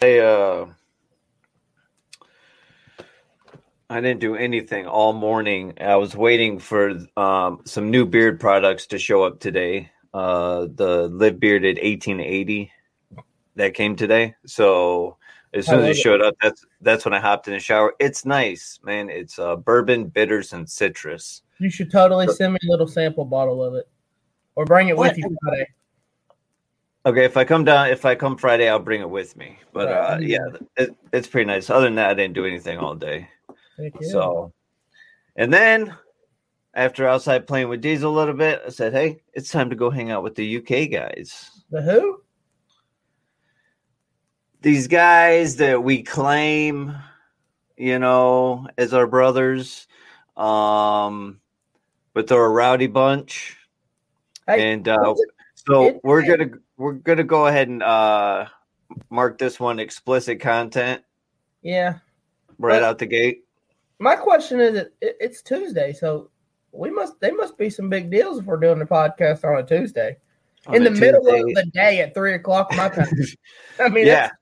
I didn't do anything all morning. I was waiting for some new beard products to show up today. The Live Bearded 1880 that came today. So as soon as it showed up, that's when I hopped in the shower. It's nice, man. It's bourbon, bitters, and citrus. You should totally send me a little sample bottle of it, or bring it with you Friday. Okay, if I come Friday, I'll bring it with me. But it's pretty nice. Other than that, I didn't do anything all day. So, and then after outside playing with Diesel a little bit, I said, "Hey, it's time to go hang out with the UK guys." The who? These guys that we claim, you know, as our brothers, but they're a rowdy bunch, We're gonna go ahead and mark this one explicit content. Yeah, right out the gate. My question is, it's Tuesday, so they must be some big deals if we're doing the podcast on a Tuesday in the middle of the day at 3:00 my time. I mean, that's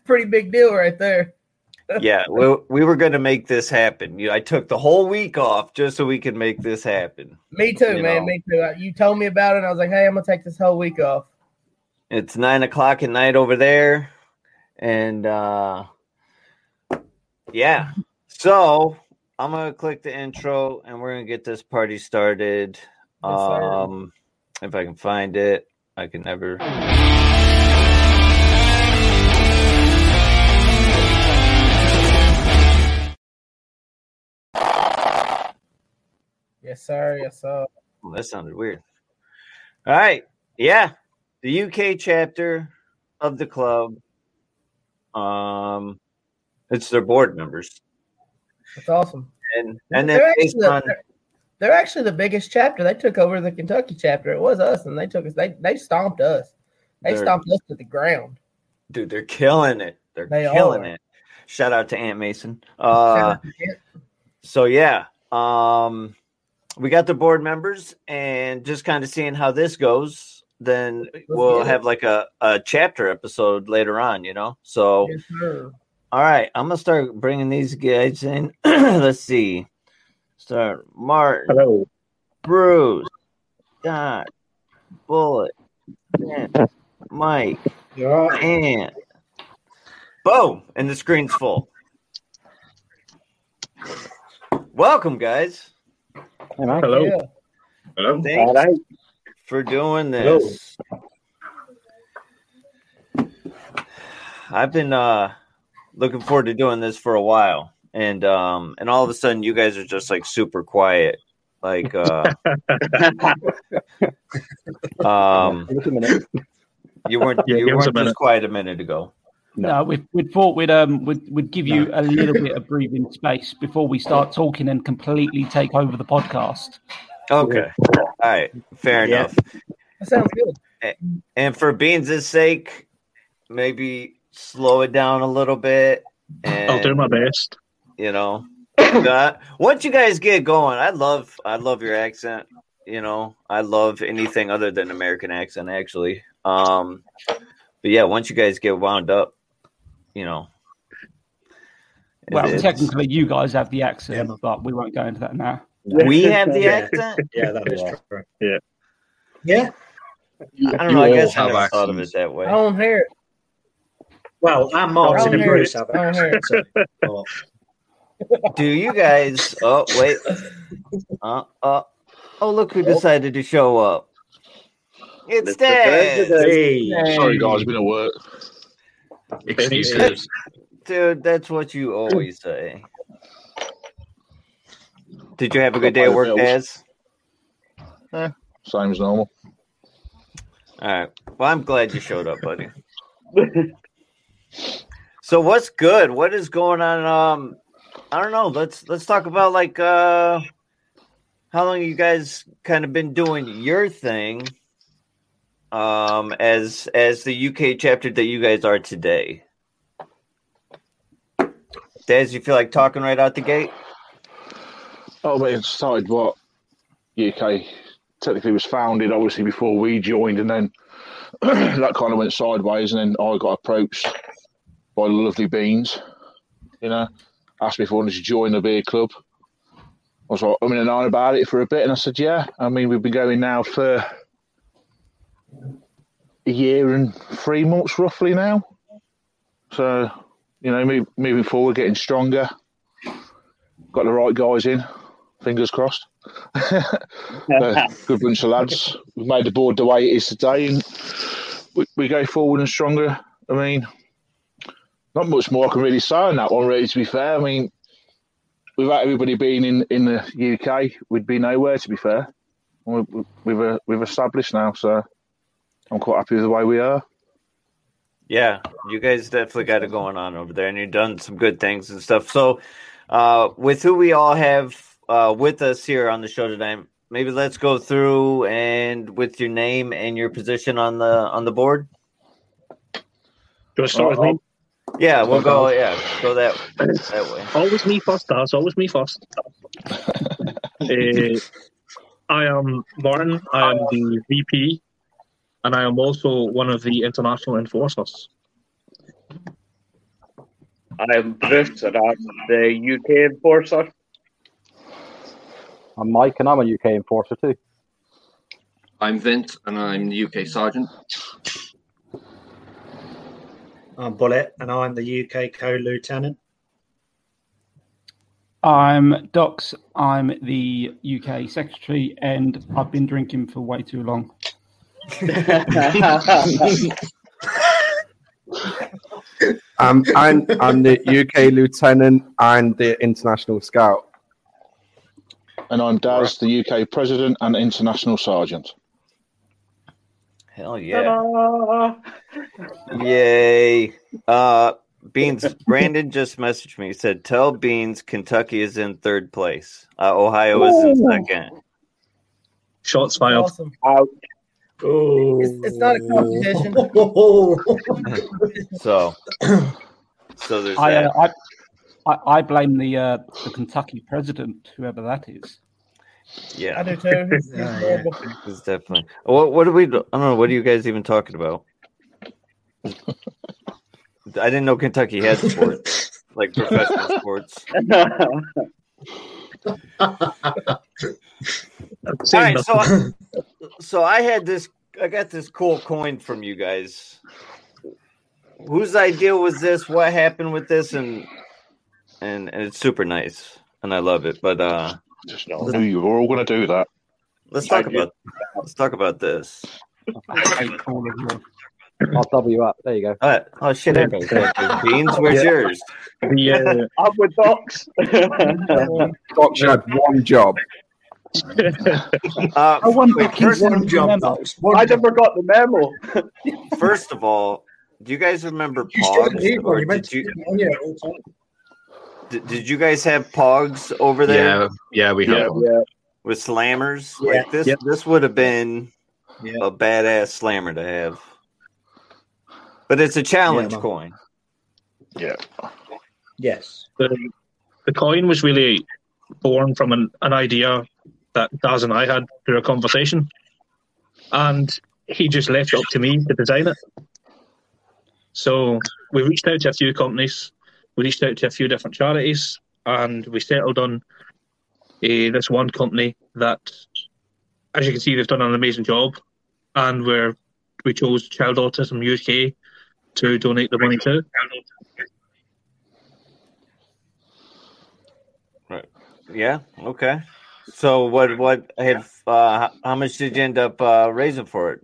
a pretty big deal right there. Yeah, we were going to make this happen. I took the whole week off just so we could make this happen. Me too, man. Me too. You told me about it, and I was like, hey, I'm going to take this whole week off. It's 9:00 at night over there. And, yeah. So I'm going to click the intro, and we're going to get this party started. Yes, if I can find it, I can never... Yes, sir. Yes, sir. Well, that sounded weird. All right. Yeah. The UK chapter of the club. It's their board members. That's awesome. And they're actually the biggest chapter. They took over the Kentucky chapter. It was us, and they took us. They stomped us. They stomped us to the ground. Dude, they're killing it. They're killing it. Shout out to Aunt Mason. So, yeah. We got the board members, and just kind of seeing how this goes, then we'll have like a chapter episode later on, you know? So, yes, sir. All right, I'm going to start bringing these guys in. Let's see. Start Martin. Hello. Bruce. Dot. Bullet. Mike. Yeah. And boom. And the screen's full. Welcome, guys. Hello. Yeah. Hello. Thanks for doing this. Hello. I've been looking forward to doing this for a while, and all of a sudden, you guys are just like super quiet. Like, you weren't just quiet a minute ago. No, we thought we'd give you a little bit of breathing space before we start talking and completely take over the podcast. Okay. All right. Fair enough. That sounds good. And for Beans' sake, maybe slow it down a little bit. And, I'll do my best. You know, once you guys get going, I love your accent. You know, I love anything other than American accent, actually. But yeah, once you guys get wound up, you know. Well, technically, you guys have the accent, but we won't go into that now. We have the accent? Yeah, that is true. Yeah. Yeah? I don't know. I guess I never thought of it that way. I don't hear it. Well, I'm Martin and Bruce. I don't hear it. So. Do you guys... Oh, wait. Oh, look who decided to show up. It's Dave. Hey. Sorry, guys, we don't work. Excuses. Dude, that's what you always say. Did you have a good day at work, Daz? Eh, same as normal. All right. Well, I'm glad you showed up, buddy. So what's good? What is going on? I don't know. Let's talk about like how long you guys kind of been doing your thing. As the UK chapter that you guys are today. Daz, you feel like talking right out the gate? Oh, but it started what UK technically was founded, obviously, before we joined, and then that kind of went sideways, and then I got approached by lovely Beans, you know, asked me if I wanted to join the beer club. I was like, I'm in an eye about it for a bit, and I said, yeah. I mean, we've been going now for a year and 3 months roughly now. So, you know, moving forward, getting stronger. Got the right guys in, fingers crossed. Good bunch of lads. We've made the board the way it is today, and we go forward and stronger. I mean, not much more I can really say on that one, really, to be fair. I mean, without everybody being in the UK, we'd be nowhere, to be fair. We've established now, so I'm quite happy with the way we are. Yeah, you guys definitely got it going on over there, and you've done some good things and stuff. So with who we all have with us here on the show today, maybe let's go through and with your name and your position on the board. Do you want to start with me? Yeah, we'll go. Yeah, go that way. Always me first, that's always me first. I am Martin. I am the VP, and I am also one of the international enforcers. I am Drift, and I'm the UK enforcer. I'm Mike, and I'm a UK enforcer too. I'm Vince, and I'm the UK sergeant. I'm Bullet, and I'm the UK co-lieutenant. I'm Docs, I'm the UK secretary, and I've been drinking for way too long. I'm the UK lieutenant, and the international scout. And I'm Daz, the UK president and international sergeant. Hell yeah. Ta-da! Yay. Beans, Brandon just messaged me. He said, tell Beans Kentucky is in third place. Ohio is in second. Shots fired. Awesome. It's not a competition. So there's that. I blame the Kentucky president, whoever that is. Yeah, I do too. It's definitely. What do we? I don't know. What are you guys even talking about? I didn't know Kentucky had sports, like professional sports. All right, so I had this. I got this cool coin from you guys. Whose idea was this? What happened with this? And it's super nice, and I love it. But just know you were all going to do that. Let's talk about this. I'll double you up. There you go. All right. Oh shit! There you go. Beans, where's yours? Yeah. Up with Docs. Docs had one job. Docs. I never got the memo. First of all, do you guys remember Pogs? Did you guys have Pogs over there? Yeah, we had them. Yeah. With slammers. Yeah. Like this, this would have been a badass slammer to have. But it's a challenge coin. Yeah. Yes. The coin was really born from an idea that Daz and I had through a conversation. And he just left it up to me to design it. So we reached out to a few companies. We reached out to a few different charities, and we settled on this one company that, as you can see, they've done an amazing job, and we chose Child Autism UK to donate the money to. Right. Yeah. Okay. So what have how much did you end up raising for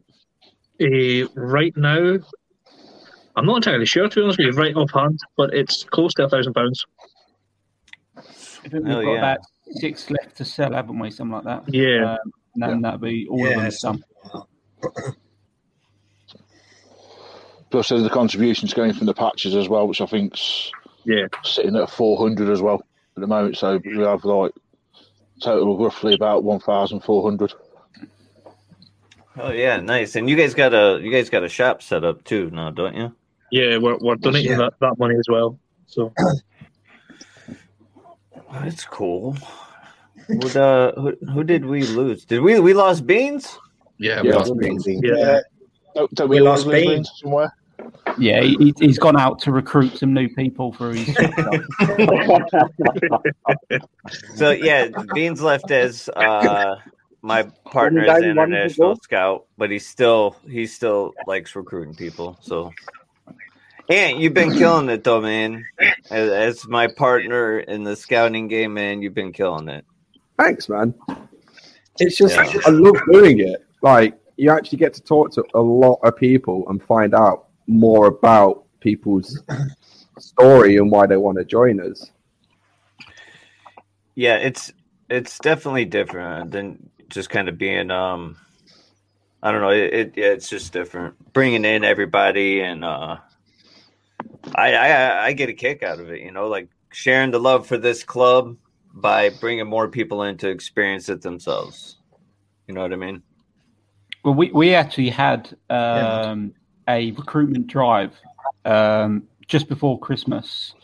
it? Right now, I'm not entirely sure, to be honest with you, right offhand, but it's close to £1,000. We've got about 6 left to sell, haven't we? Something like that. Yeah. And then that'd be all of them sum. Plus, there's the contributions going from the patches as well, which I think's sitting at 400 as well at the moment. So we have like total roughly about 1,400. Oh yeah, nice. And you guys got a shop set up too now, don't you? Yeah, we're donating that money as well. So that's cool. What, who did we lose? Did we lost Beans? Yeah, we lost Beans. Yeah. We lost Beans somewhere. Yeah, he's gone out to recruit some new people for his So, yeah, Bean's left as my partner as an international scout, but he still likes recruiting people. So, and you've been killing it, though, man. As my partner in the scouting game, man, you've been killing it. Thanks, man. It's just, yeah. I love doing it. Like, you actually get to talk to a lot of people and find out more about people's story and why they want to join us. Yeah, it's definitely different than just kind of being, I don't know, it's just different. Bringing in everybody, and I get a kick out of it, you know, like sharing the love for this club by bringing more people in to experience it themselves. You know what I mean? Well, we actually had a recruitment drive just before Christmas,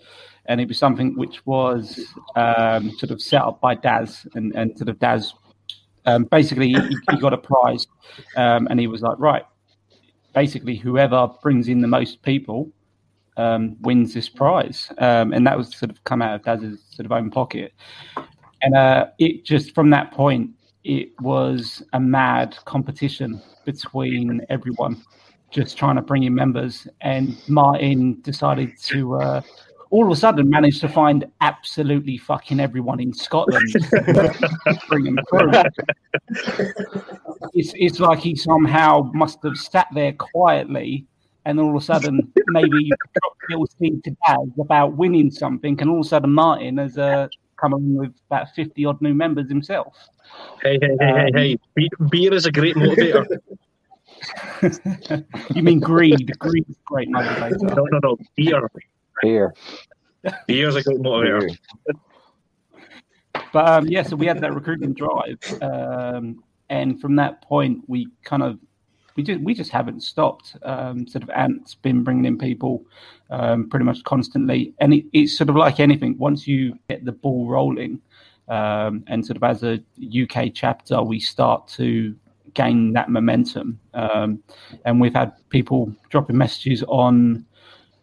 and it was something which was sort of set up by Daz, and sort of Daz basically he got a prize, and he was like, right, basically whoever brings in the most people wins this prize, and that was sort of come out of Daz's sort of own pocket, and it just from that point it was a mad competition between everyone. Just trying to bring in members, and Martin decided to all of a sudden manage to find absolutely fucking everyone in Scotland. Bring them through. It's like he somehow must have sat there quietly, and all of a sudden maybe he'll speak to Dad about winning something, and all of a sudden Martin has come along with about 50 odd new members himself. Hey! Beer is a great motivator. You mean greed? Greed is great motivator. No. Beer is a great motivator. But so we had that recruitment drive, and from that point, we just haven't stopped. Sort of Ant's been bringing in people pretty much constantly, and it's sort of like anything. Once you get the ball rolling, and sort of as a UK chapter, we start to gain that momentum, and we've had people dropping messages on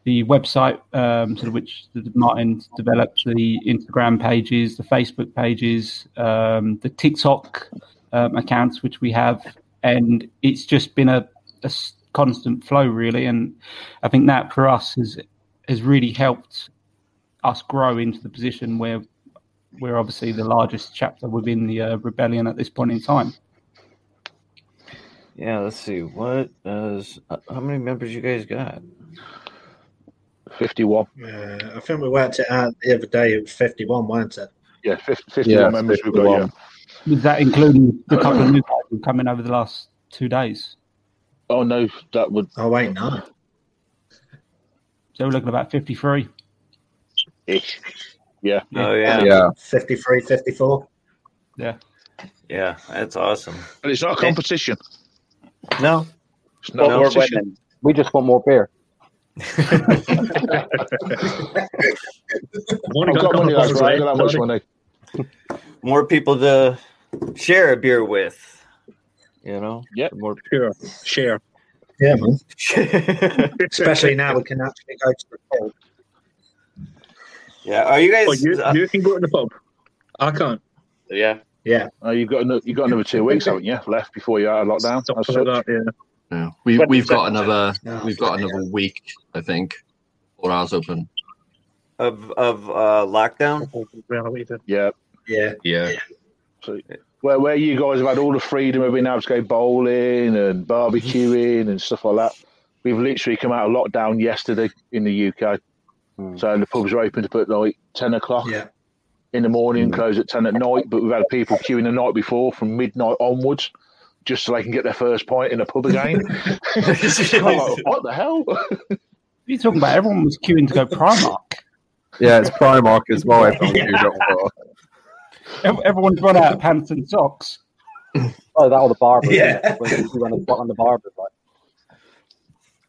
the website, sort of which Martin's developed, the Instagram pages, the Facebook pages, the TikTok accounts which we have, and it's just been a constant flow, really, and I think that for us has really helped us grow into the position where we're obviously the largest chapter within the rebellion at this point in time. Yeah, let's see. How many members you guys got? 51. I think we went to the other day. It was 51, wasn't it? Yeah, 51 members we got. Yeah. Was that including the couple of new people coming over the last 2 days? Oh no, that would. Oh wait, no. So we're looking about 53. Ish. Yeah. Oh yeah. Yeah. 53, 54. Yeah. Yeah, that's awesome. But it's not a competition. No. It's not more wedding. We just want more beer. I've got money. More people to share a beer with. You know? Yeah. More beer. Share. Yeah, man. Especially now we can actually go to the pub. Yeah. Are you guys... Oh, you can go to the pub. I can't. Yeah. Yeah, you've got another 2 weeks, haven't you? Left before you are locked down. We've got another week, I think. 4 hours open of lockdown. Yeah. So, where you guys have had all the freedom of being able to go bowling and barbecuing and stuff like that, we've literally come out of lockdown yesterday in the UK. Mm. So the pubs are open to put like 10 o'clock. Yeah. In the morning, close at 10 at night, but we've had people queuing the night before from midnight onwards just so they can get their first pint in a pub again. What the hell? You're talking about everyone was queuing to go Primark. Yeah, it's Primark as well. Everyone's run out of pants and socks. Oh, that or the barber. Yeah. On the barber.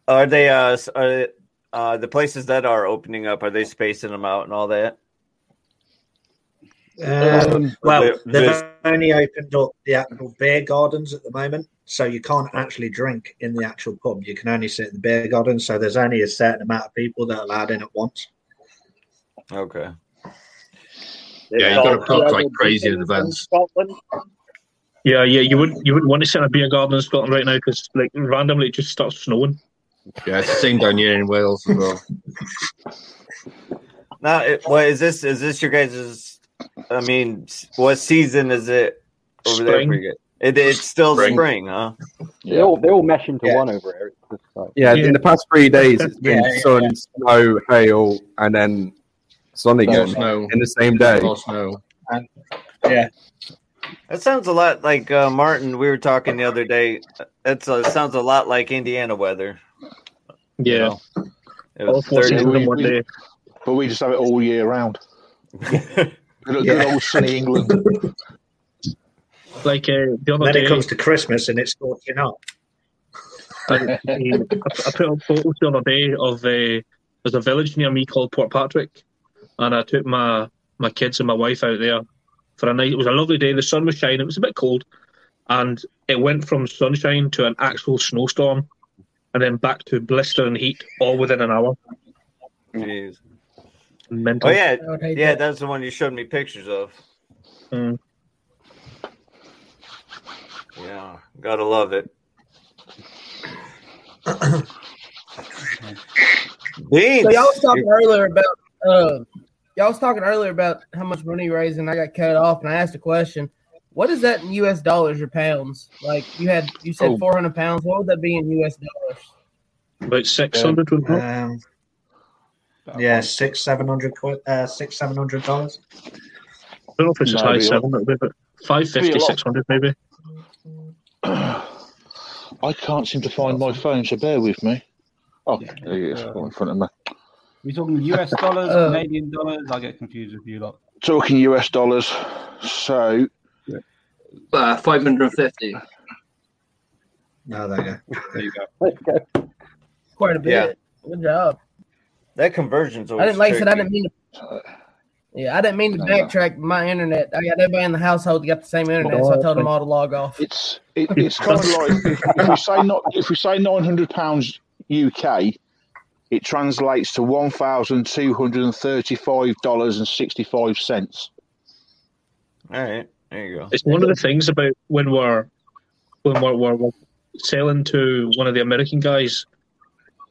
Are they the places that are opening up, are they spacing them out and all that? Well, they've only opened up the actual beer gardens at the moment, so you can't actually drink in the actual pub. You can only sit in the beer garden, so there's only a certain amount of people that are allowed in at once. Okay. Yeah, you've got to talk like crazy at events. Yeah, you wouldn't want to sit in a beer garden in Scotland right now because, like, randomly it just starts snowing. Yeah, it's the same down here in Wales as well. Now, is this your guys'? I mean, what season is it over spring. There? It's still spring, huh? Yeah. They all mesh into one over here. Like, in the past 3 days, it's been sun, snow, hail, and then sun again in the same day. Snow. And, yeah. That sounds a lot like Martin. We were talking the other day. That sounds a lot like Indiana weather. Yeah, it was 30 one day, but we just have it all year round. Good old sunny England. Like the other day, it comes to Christmas and it's scorching up. I put up photos the other day of there's a village near me called Port Patrick, and I took my kids and my wife out there for a night. It was a lovely day. The sun was shining. It was a bit cold, and it went from sunshine to an actual snowstorm, and then back to blistering heat all within an hour. Jeez. Mental. Oh, yeah, that's the one you showed me pictures of. Mm. Yeah, gotta love it. So y'all was talking earlier about how much money you're raising. I got cut off, and I asked a question. What is that in US dollars or pounds? Like you said 400 pounds. What would that be in US dollars? About 600. $600-700 $600-700. I don't know if it's as high as 700, but 550, 600 maybe. I can't seem to find my phone, so bear with me. Oh, there it is, in front of me. Are we talking US dollars, Canadian dollars? I get confused with you lot. Talking US dollars, so. 550. No, there you go. Okay. Quite a bit. Yeah. Good job. That conversion's always. I didn't mean to backtrack my internet. I got everybody in the household got the same internet, so I told them all to log off. It's kind of like if we say £900 UK, it translates to $1,235.65. All right. There you go. It's one of the things about when we're selling to one of the American guys,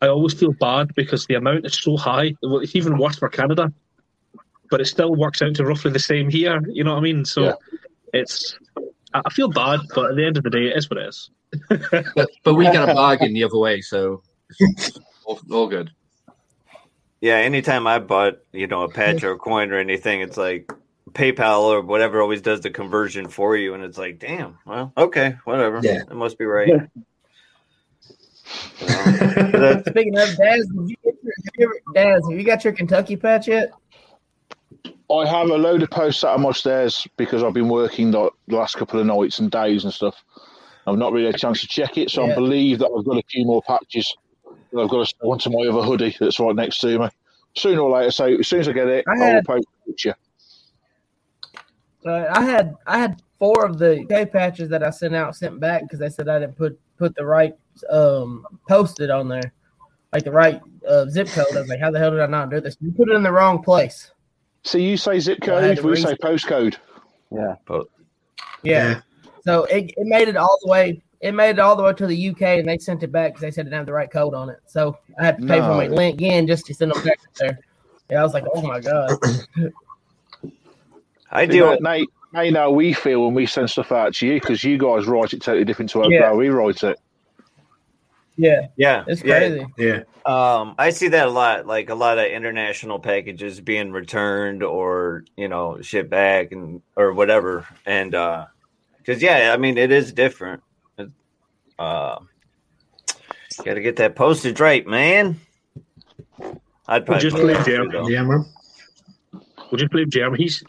I always feel bad because the amount is so high. It's even worse for Canada, but it still works out to roughly the same here. You know what I mean? So I feel bad, but at the end of the day, it is what it is. but we got a bargain the other way, so it's all good. Yeah, anytime I bought a patch or a coin or anything, it's like PayPal or whatever always does the conversion for you, and it's like, damn, well, okay, whatever. Yeah. It must be right. Yeah. Speaking of Daz, have you got your Kentucky patch yet? I have a load of posts sat on my stairs because I've been working the last couple of nights and days and stuff. I've not really had a chance to check it, so I believe that I've got a few more patches that I've got to stick onto my other hoodie that's right next to me. Sooner or later, so as soon as I get it, I will post a picture. I had 4 of the UK patches that I sent back because they said I didn't put the right posted on there, like the right zip code. I was like, how the hell did I not do this? You put it in the wrong place. So you say zip code, we say postcode. Yeah. Yeah. So it made it all the way. It made it all the way to the UK, and they sent it back because they said it didn't have the right code on it. So I had to pay for my link again just to send them back there. Yeah, I was like, oh my god. I do. They know we feel when we send stuff out to you because you guys write it totally different to how we write it. Yeah. Yeah. It's crazy. Yeah. I see that a lot, like a lot of international packages being returned or, shipped back and or whatever. And because, I mean, it is different. Got to get that postage right, man. I'd probably just leave Jeremy. We'll just blame Jeremy. He's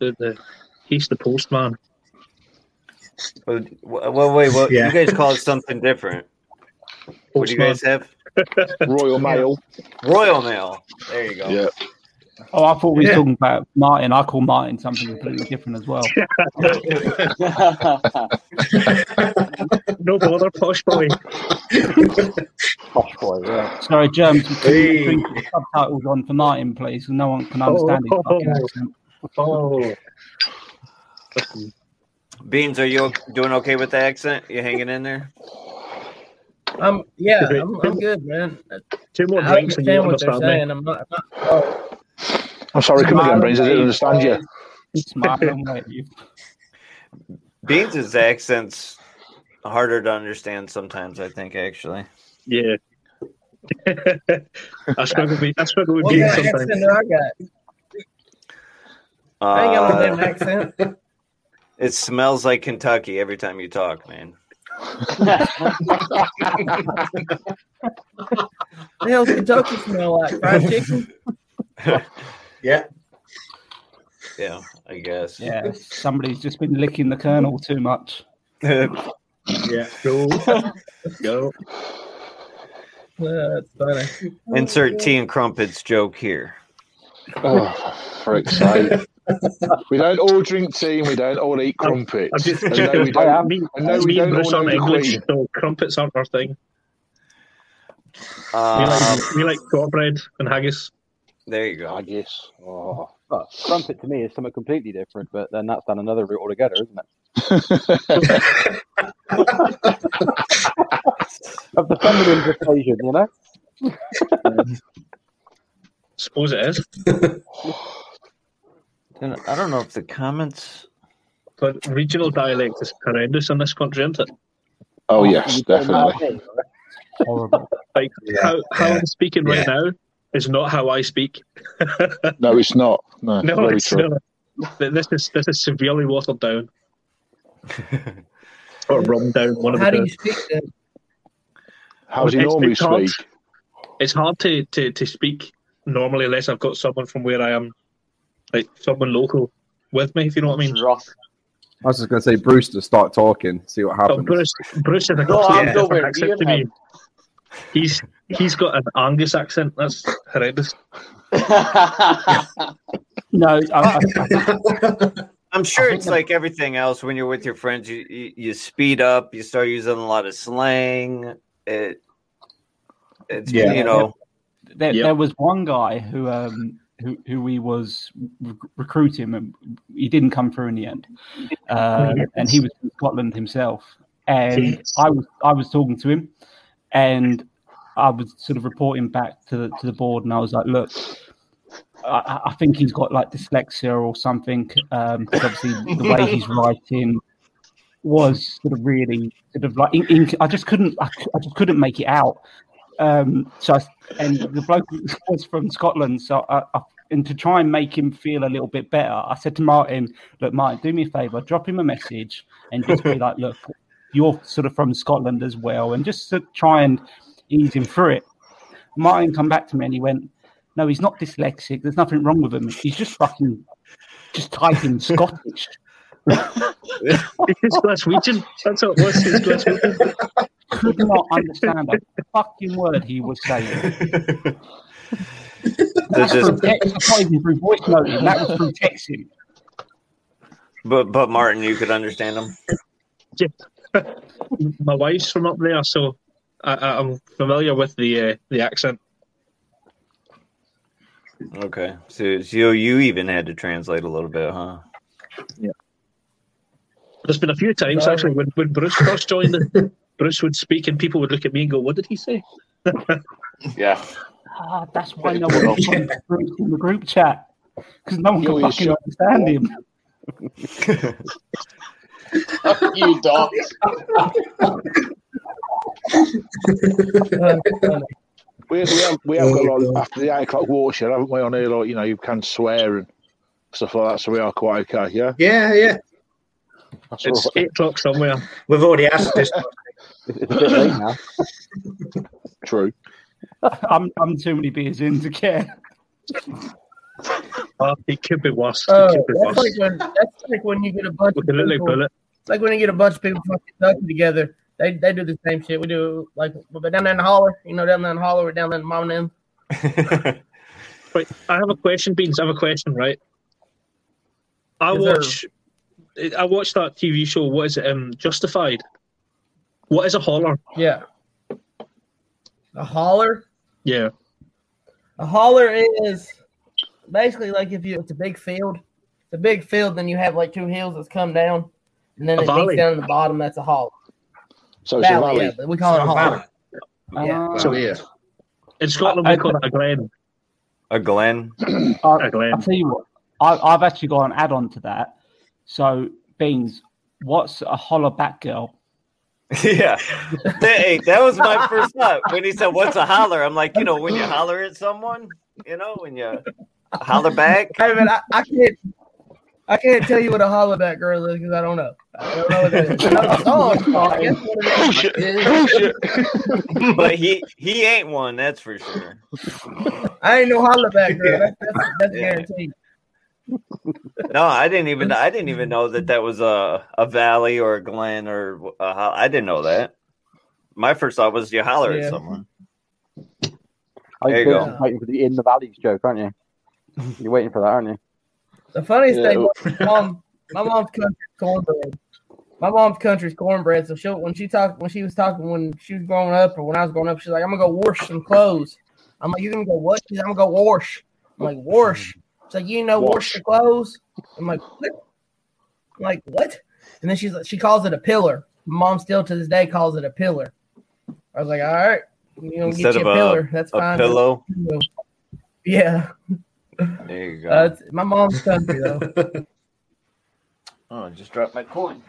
the postman. Well, wait. Well, you guys call it something different. Postman. What do you guys have? Royal Mail. There you go. Yeah. Oh, I thought we were talking about Martin. I call Martin something completely different as well. No bother, posh boy. Posh boy, yeah. Sorry, Germs, can you bring subtitles on for Martin, please? No one can understand his fucking accent. Beans, are you doing okay with the accent? You hanging in there? Yeah, I'm good, man. Two more drinks and you understand me. I'm sorry, come again, Beans. I didn't understand you. Smiling at you. Beans' accent's harder to understand sometimes, I think, actually. Yeah. I struggle with Beans sometimes. I ain't got an accent. It smells like Kentucky every time you talk, man. The hell's Kentucky smell like? Fried chicken? Yeah. Yeah, I guess. Yeah, somebody's just been licking the kernel too much. Yeah, go. Go. That's funny. Insert tea and crumpets joke here. Oh, for excited. We don't all drink tea and we don't all eat crumpets. I'm just joking. We don't, we don't Bruce all aren't English, so crumpets aren't our thing. We like shortbread and haggis. There you go. Haggis. Oh. Well, crumpet to me is something completely different, but then that's done another route altogether, isn't it? Of the feminine occasion, you know? Suppose it is. I don't know if the comments... But regional dialect is horrendous in this country, isn't it? Oh, yes, definitely. Horrible. Like, how I'm speaking right now is not how I speak. No, it's not. No, it's true. Not. This is severely watered down. Or run down. How do you speak then? How do you normally speak? It's hard to speak normally unless I've got someone from where I am, like someone local with me, if you know what I mean. Rough. I was just going to say, Bruce, to start talking, see what happens. So Bruce has a different accent to me. He's got an Angus accent. That's horrendous. No, I'm sure it's like everything else. When you're with your friends, you speed up. You start using a lot of slang. It's you know. There was one guy who we was recruiting, and he didn't come through in the end. And he was from Scotland himself. And I was talking to him, and I was sort of reporting back to the board, and I was like, look, I think he's got like dyslexia or something. Because obviously the way he's writing was sort of really sort of like I just couldn't make it out. And the bloke was from Scotland, so and to try and make him feel a little bit better, I said to Martin, look, Martin, do me a favour, drop him a message and just be like, look, you're sort of from Scotland as well, and just to try and ease him through it. Martin come back to me and he went, no, he's not dyslexic, there's nothing wrong with him, he's just fucking just typing Scottish. It's Glaswegian. That's what it was. It's Glaswegian. Could not understand a fucking word he was saying. That's just... That's not even through voice noting. That was through texting. But Martin, you could understand him. Yeah. My wife's from up there, so I'm familiar with the accent. Okay, so you even had to translate a little bit, huh? Yeah. There's been a few times actually when Bruce first joined, Bruce would speak and people would look at me and go, what did he say? Yeah. That's why no one was in the group chat, because no one could fucking understand him. You dog. We have got a lot of, after the 8 o'clock watershed, haven't we, on here? Like, you know, you can swear and stuff like that, so we are quite okay, yeah? Yeah, yeah. It's 8 o'clock somewhere. We've already asked this. It's a bit late now. True. I'm too many beers in to care. It could be worse. That's like when you get a bunch of people. It's like when you get a bunch of people talking together. They do the same shit we do. Like down there in the holler, you know, down there in the holler, or down there in the mom and them. Right, I have a question, Beans. I have a question, right? I watch that TV show. What is it? Justified. What is a holler? Yeah. A holler? Yeah. A holler is basically like it's a big field. It's a big field, then you have like two hills that's come down, and then it sinks down to the bottom. That's a holler. So it's valley. Yeah, we call it a holler. Yeah. So yeah. In Scotland, we call it a glen. A glen. A glen. I'll tell you what. I've actually got an add-on to that. So, Beans, what's a holler back girl? Yeah, that was my first thought when he said, "What's a holler?" I'm like, when you holler at someone, when you holler back. Hey man, I can't tell you what a holler back girl is because I don't know. I don't know. But he ain't one, that's for sure. I ain't no holler back girl. That's guaranteed. No, I didn't even know that was a valley or a glen or I didn't know that. My first thought was you holler at someone. There you go. Waiting for the in the valleys joke, aren't you? You're waiting for that, aren't you? The funniest thing was my mom's country's cornbread. So when she was growing up or when I was growing up, she's like, "I'm gonna go wash some clothes." I'm like, "You're gonna go what?" She's like, "I'm gonna go wash." I'm like, "Wash." It's like, wash your clothes. I'm like, what? And then she calls it a pillar. My mom still to this day calls it a pillar. I was like, all right, instead get you a pillar. That's fine. A pillow. Yeah. There you go. It's my mom's country though. Oh, I just dropped my coin.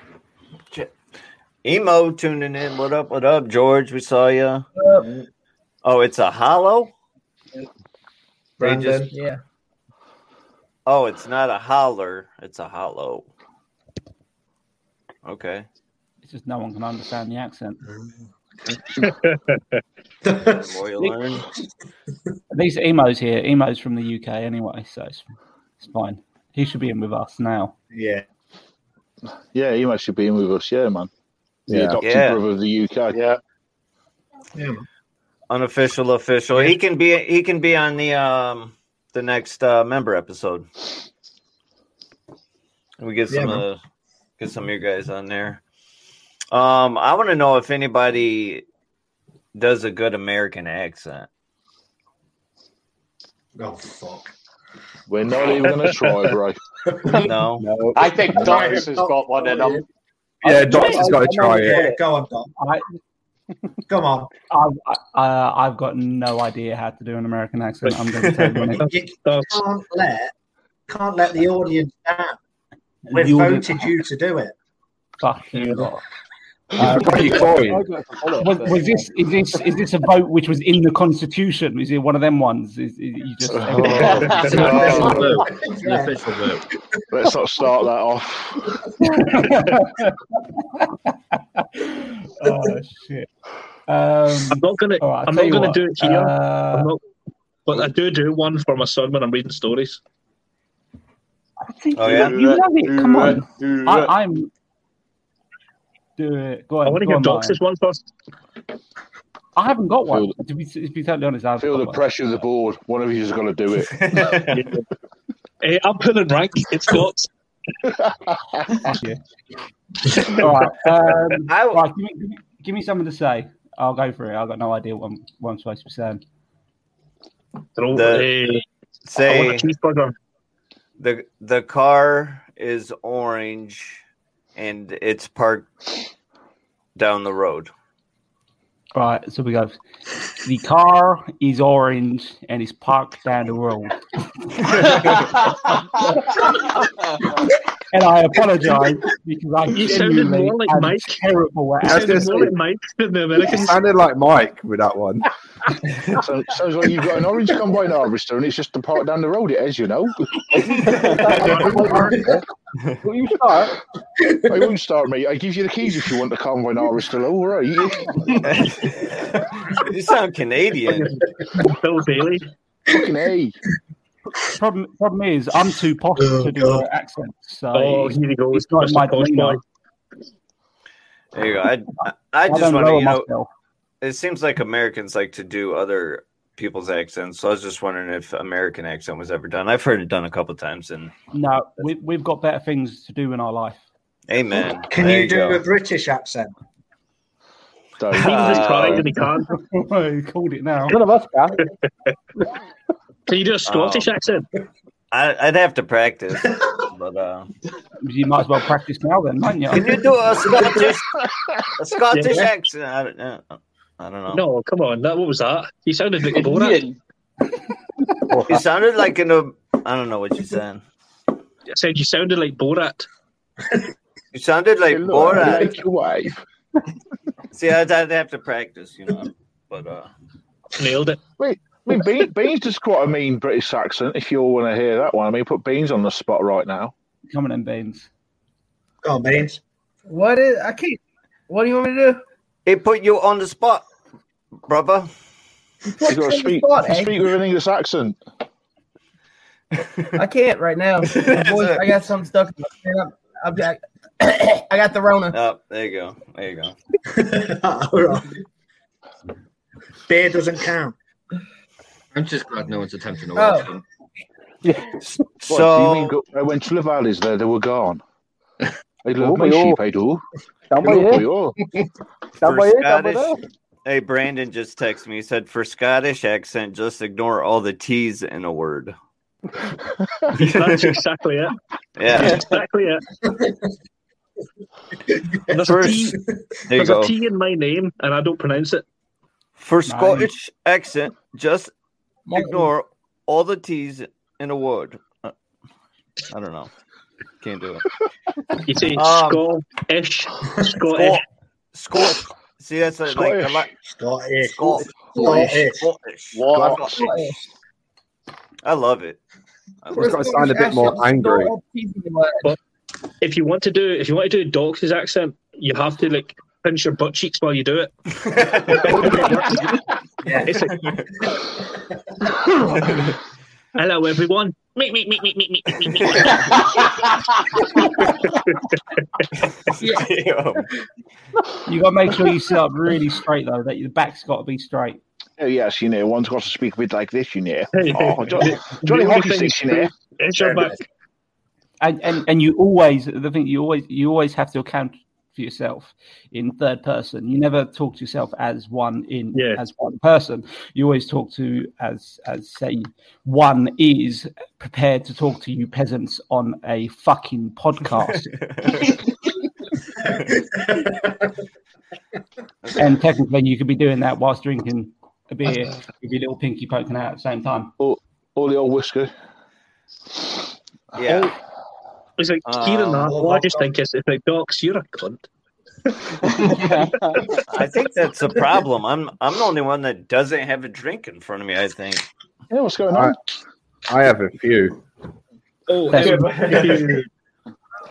Shit. Emo tuning in. What up? What up, George? We saw you. Oh, it's a hollow. Brandon. Yeah. Oh, it's not a holler. It's a hollow. Okay. It's just no one can understand the accent. Boy, you learn. These emos here, emos from the UK anyway, so it's fine. He should be in with us now. Yeah. Yeah, he should be in with us. Yeah, man. The adopted brother of the UK. Yeah. Yeah. Unofficial, official. Yeah. He can be on the next member episode. We get some of your guys on there. I want to know if anybody does a good American accent. Oh fuck! We're not even gonna try, bro. No, I think Dice has got one in them. Yeah, Dice has got to try it. Yeah, go on, Dice. Come on. I've got no idea how to do an American accent. I'm going to tell you. Can't let the audience down. We've voted you to do it. Fuck you lot. Is this a vote which was in the Constitution? Is it one of them ones? It's an official vote. Let's not start that off. Oh shit! I'm not gonna do it here. But I do one for my son when I'm reading stories. I think you love it. Come on, I'm. Do it. Go ahead. I want to hear Dox's one first. I haven't got one. To be totally honest, I feel the pressure of the board. One of you has got to do it. Hey, I'm pulling rank. It's Dox. All right. Right, give me something to say. I'll go for it. I've got no idea what I'm supposed to be saying. The car is orange. And it's parked down the road. All right, so we go. The car is orange and it's parked down the road. And I apologize because you sounded more like Mike. Terrible. You sounded more like Mike than the American. Sounded like Mike with that one. So it sounds like you've got an orange combine harvester and it's just the park down the road. It is, Will you start? I won't start, mate. I give you the keys if you want the combine harvester. All right. You sound Canadian. Bill Bailey. Fucking A. Problem is, I'm too posh to do an accent. So here he goes. There you go. I just want to, it seems like Americans like to do other people's accents. So I was just wondering if American accent was ever done. I've heard it done a couple of times. And no, we've got better things to do in our life. Amen. Can you do a British accent? So he was just trying and he can't. He called it now. None of us can. Can you do a Scottish accent? I'd have to practice, but you might as well practice now then, mightn't you? Can you do a Scottish accent? I don't know. No, come on. What was that? You sounded like a Borat. You sounded like I don't know what you said. I said you sounded like Borat. You sounded like Borat. Like your wife. See, I'd have to practice, but nailed it. Wait, I mean, Beans does quite a mean British accent. If you all want to hear that one, I mean, put Beans on the spot right now. Coming in, Beans. Go on, Beans. What do you want me to do? It put you on the spot, brother. You got to speak with an English accent. I can't right now. I got something stuck. I'm back. I got the Rona. Oh, there you go. Beer doesn't count. I'm just glad no one's attempting to watch them. Yeah. So when Trevali's there, they were gone. I love my sheep, I do. Hey, Brandon just texted me. He said, for Scottish accent, just ignore all the T's in a word. That's exactly it. Yeah. That's exactly it. There's a T in my name, and I don't pronounce it. For Scottish accent, just ignore all the T's in a word. I don't know. Can't do it. You say Scottish. See, that's like Scottish. I love it. It's got to sound a bit more angry. But if you want to do a dog's accent, you have to like pinch your butt cheeks while you do it. Hello, everyone. Meet. You got to make sure you sit up really straight though. That your back's got to be straight. Oh, yes, one's got to speak a bit like this, Oh, Johnny Hodges, it's your back. And you always have to account for yourself in third person. You never talk to yourself as one person. You always talk to as one is prepared to talk to you peasants on a fucking podcast. And technically, you could be doing that whilst drinking a beer with your little pinky poking out at the same time. All the old whisker. Yeah. It's like, Kieran, I just think it's like, Docs, you're a cunt. I think that's a problem. I'm the only one that doesn't have a drink in front of me, I think. Yeah, what's going on? I have a few. Oh,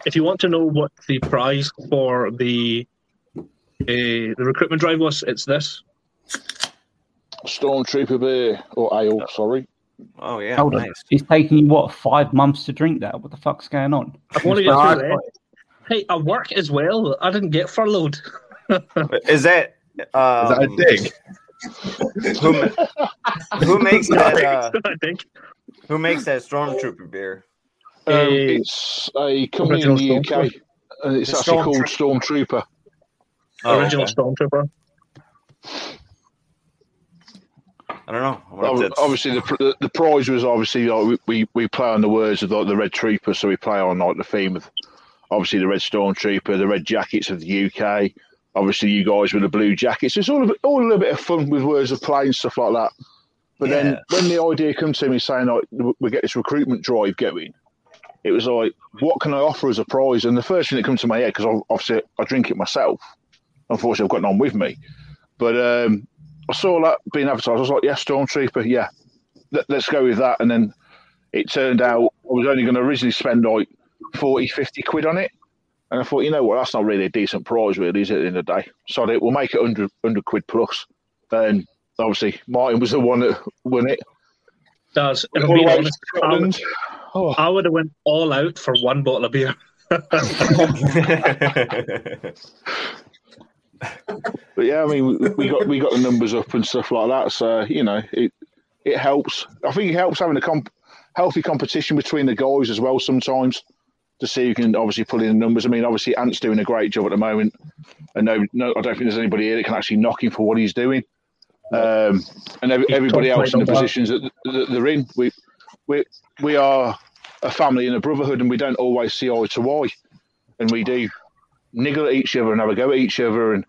if you want to know what the prize for the recruitment drive was, it's this. Stormtrooper beer or ale, sorry. Oh yeah, nice. It's taking you 5 months to drink that? What the fuck's going on? Hey, I work as well. I didn't get furloughed. Is that a dig? Who makes that? Who makes that Stormtrooper beer? It's a company in the UK, and it's actually called Stormtrooper. Stormtrooper. I don't know. Obviously, the prize was obviously we play on the words of the Red Trooper, so we play on the theme of obviously the Red Stormtrooper, the Red Jackets of the UK. Obviously, you guys with the Blue Jackets. It's all a little bit of fun with words of play and stuff like that. But then when the idea comes to me saying we get this recruitment drive going, it was like, what can I offer as a prize? And the first thing that comes to my head, because obviously I drink it myself. Unfortunately, I've got none with me, but. I saw that being advertised. I was like, yeah, Stormtrooper, yeah. Let's go with that. And then it turned out I was only going to originally spend like 40, 50 quid on it. And I thought, you know what, that's not really a decent prize, really, is it, at the end of the day? So we'll make it 100 quid plus. And obviously, Martin was the one that won it. Does. If I'm being honest, I would have went all out for one bottle of beer. But yeah, I mean, we got the numbers up and stuff like that, so it helps. I think it helps having a healthy competition between the guys as well sometimes to see who can obviously pull in the numbers. I mean, obviously, Ant's doing a great job at the moment. And no, I don't think there's anybody here that can actually knock him for what he's doing. And everybody else in the positions that they're in. We are a family and a brotherhood, and we don't always see eye to eye. And we do niggle at each other and have a go at each other. And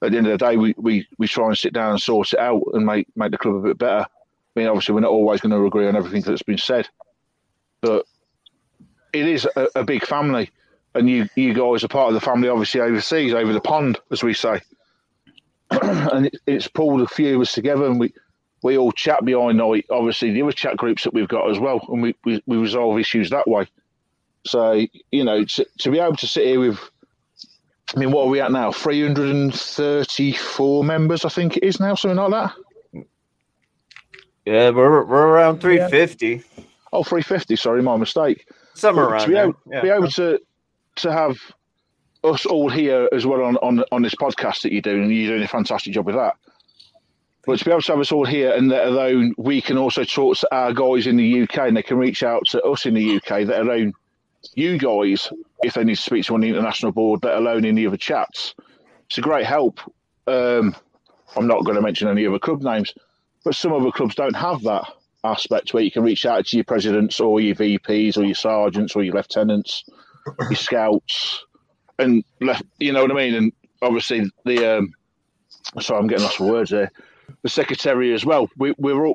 at the end of the day, we try and sit down and sort it out and make the club a bit better. I mean, obviously, we're not always going to agree on everything that's been said. But it is a big family. And you guys are part of the family, obviously, overseas, over the pond, as we say. And it's pulled a few of us together, and we all chat behind night, obviously, the other chat groups that we've got as well, and we resolve issues that way. So, you know, to be able to sit here with, I mean, what are we at now? 334 members, I think it is now, something like that? Yeah, we're around 350. Yeah. Oh, 350, sorry, my mistake. Somewhere around there. To be able to have us all here as well on this podcast that you're doing, and you're doing a fantastic job with that. But to be able to have us all here, and let alone we can also talk to our guys in the UK, and they can reach out to us in the UK, let alone you guys, if they need to speak to on the international board, let alone in the other chats. It's a great help. I'm not going to mention any other club names, but some other clubs don't have that aspect where you can reach out to your presidents or your VPs or your sergeants or your lieutenants, your scouts, and you know what I mean. And obviously the sorry, I'm getting lost for words there. The secretary as well. We are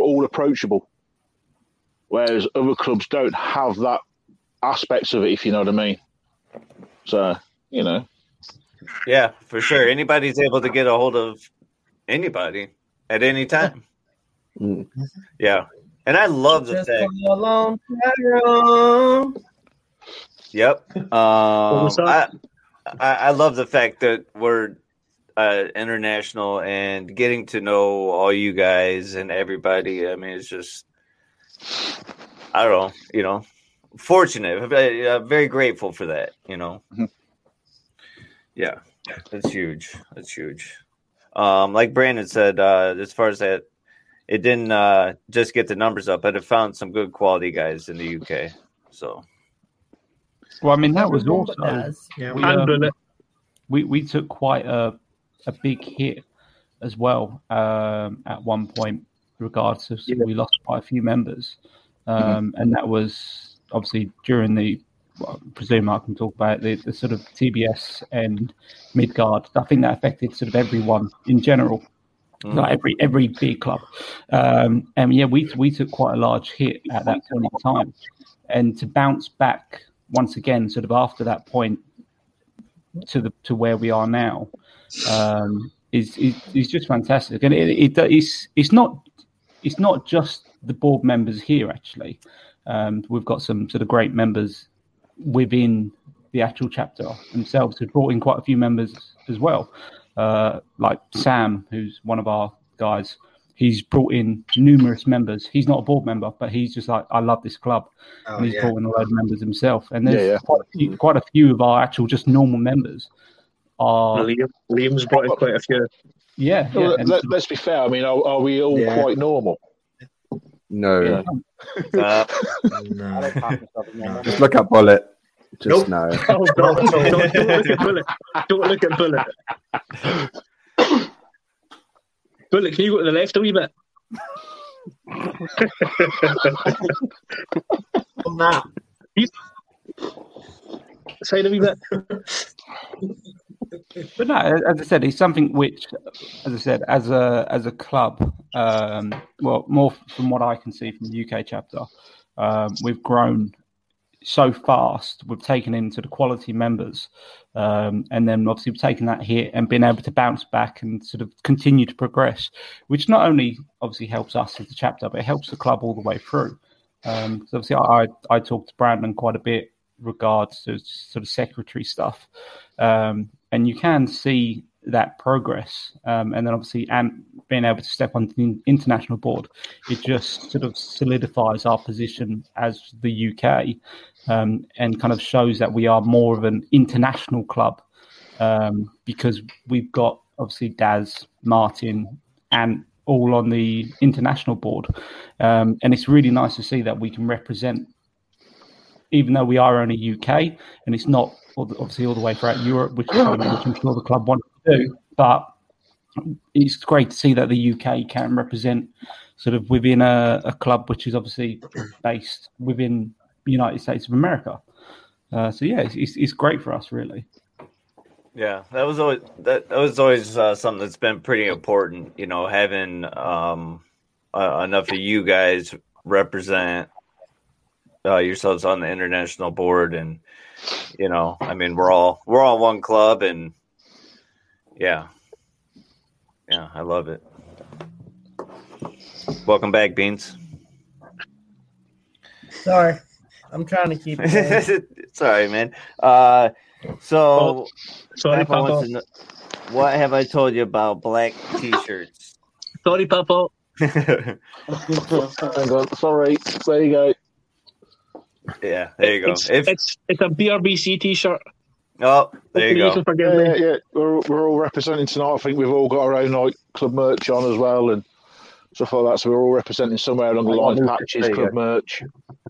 all approachable, whereas other clubs don't have that aspects of it, if you know what I mean. So you know, yeah, for sure. Anybody's able to get a hold of anybody at any time. Mm-hmm. Yeah, and I love the fact. Yep. I love the fact that we're international and getting to know all you guys and everybody. I mean, it's just, I don't know, you know, fortunate. I'm very grateful for that, you know. Mm-hmm. Yeah, that's huge. That's huge. Like Brandon said, as far as that, it didn't just get the numbers up, but it found some good quality guys in the UK. So. Well, I mean, that was also we took quite a big hit as well at one point in regards to we lost quite a few members, and that was obviously during the. Well, I presume I can talk about the sort of TBS and Midgard. I think that affected sort of everyone in general, like every big club, and yeah, we took quite a large hit at that point in time, and to bounce back. Once again, sort of after that point to where we are now, is just fantastic, and it's not just the board members here. Actually, we've got some sort of great members within the actual chapter themselves who brought in quite a few members as well, like Sam, who's one of our guys. He's brought in numerous members. He's not a board member, but he's just like, I love this club. Oh, and he's brought in a load of members himself. And there's quite a few of our actual just normal members. Liam's brought in quite a few. Yeah. Well, let's be fair. I mean, are we all quite normal? No. Yeah. No. Just look at Bullet. Just no. Oh, don't look at Bullet. Don't look at Bullet. Bullet, can you go to the left a wee bit? On that. Side a wee bit. But no, as I said, it's something which, as I said, as a club, well, more from what I can see from the UK chapter, we've grown so fast. We've taken in sort of quality members, and then obviously we've taken that hit and been able to bounce back and sort of continue to progress, which not only obviously helps us as the chapter, but it helps the club all the way through. So obviously I talked to Brandon quite a bit regards to sort of secretary stuff, and you can see that progress, and then obviously being able to step on the international board, it just sort of solidifies our position as the UK, and kind of shows that we are more of an international club, because we've got obviously Daz, Martin, and all on the international board. And it's really nice to see that we can represent, even though we are only UK, and it's not obviously all the way throughout Europe, which I'm sure the club wants to do, but it's great to see that the UK can represent sort of within a club which is obviously based within the United States of America. So yeah, it's great for us, really. Yeah, that was always something that's been pretty important, you know, having enough of you guys represent yourselves on the international board, and you know, I mean, we're all one club, and yeah, I love it. Welcome back, Beans. Sorry, I'm trying to keep it. It's all right, man. Sorry, Papa wants to know, what have I told you about black t-shirts? Sorry, Papa. Sorry. There you go. Yeah, there you go. It's a BRBC t-shirt. Oh, there you go. Yeah. We're all representing tonight. I think we've all got our own like club merch on as well and stuff like that. So we're all representing somewhere along the line. Patches, club merch.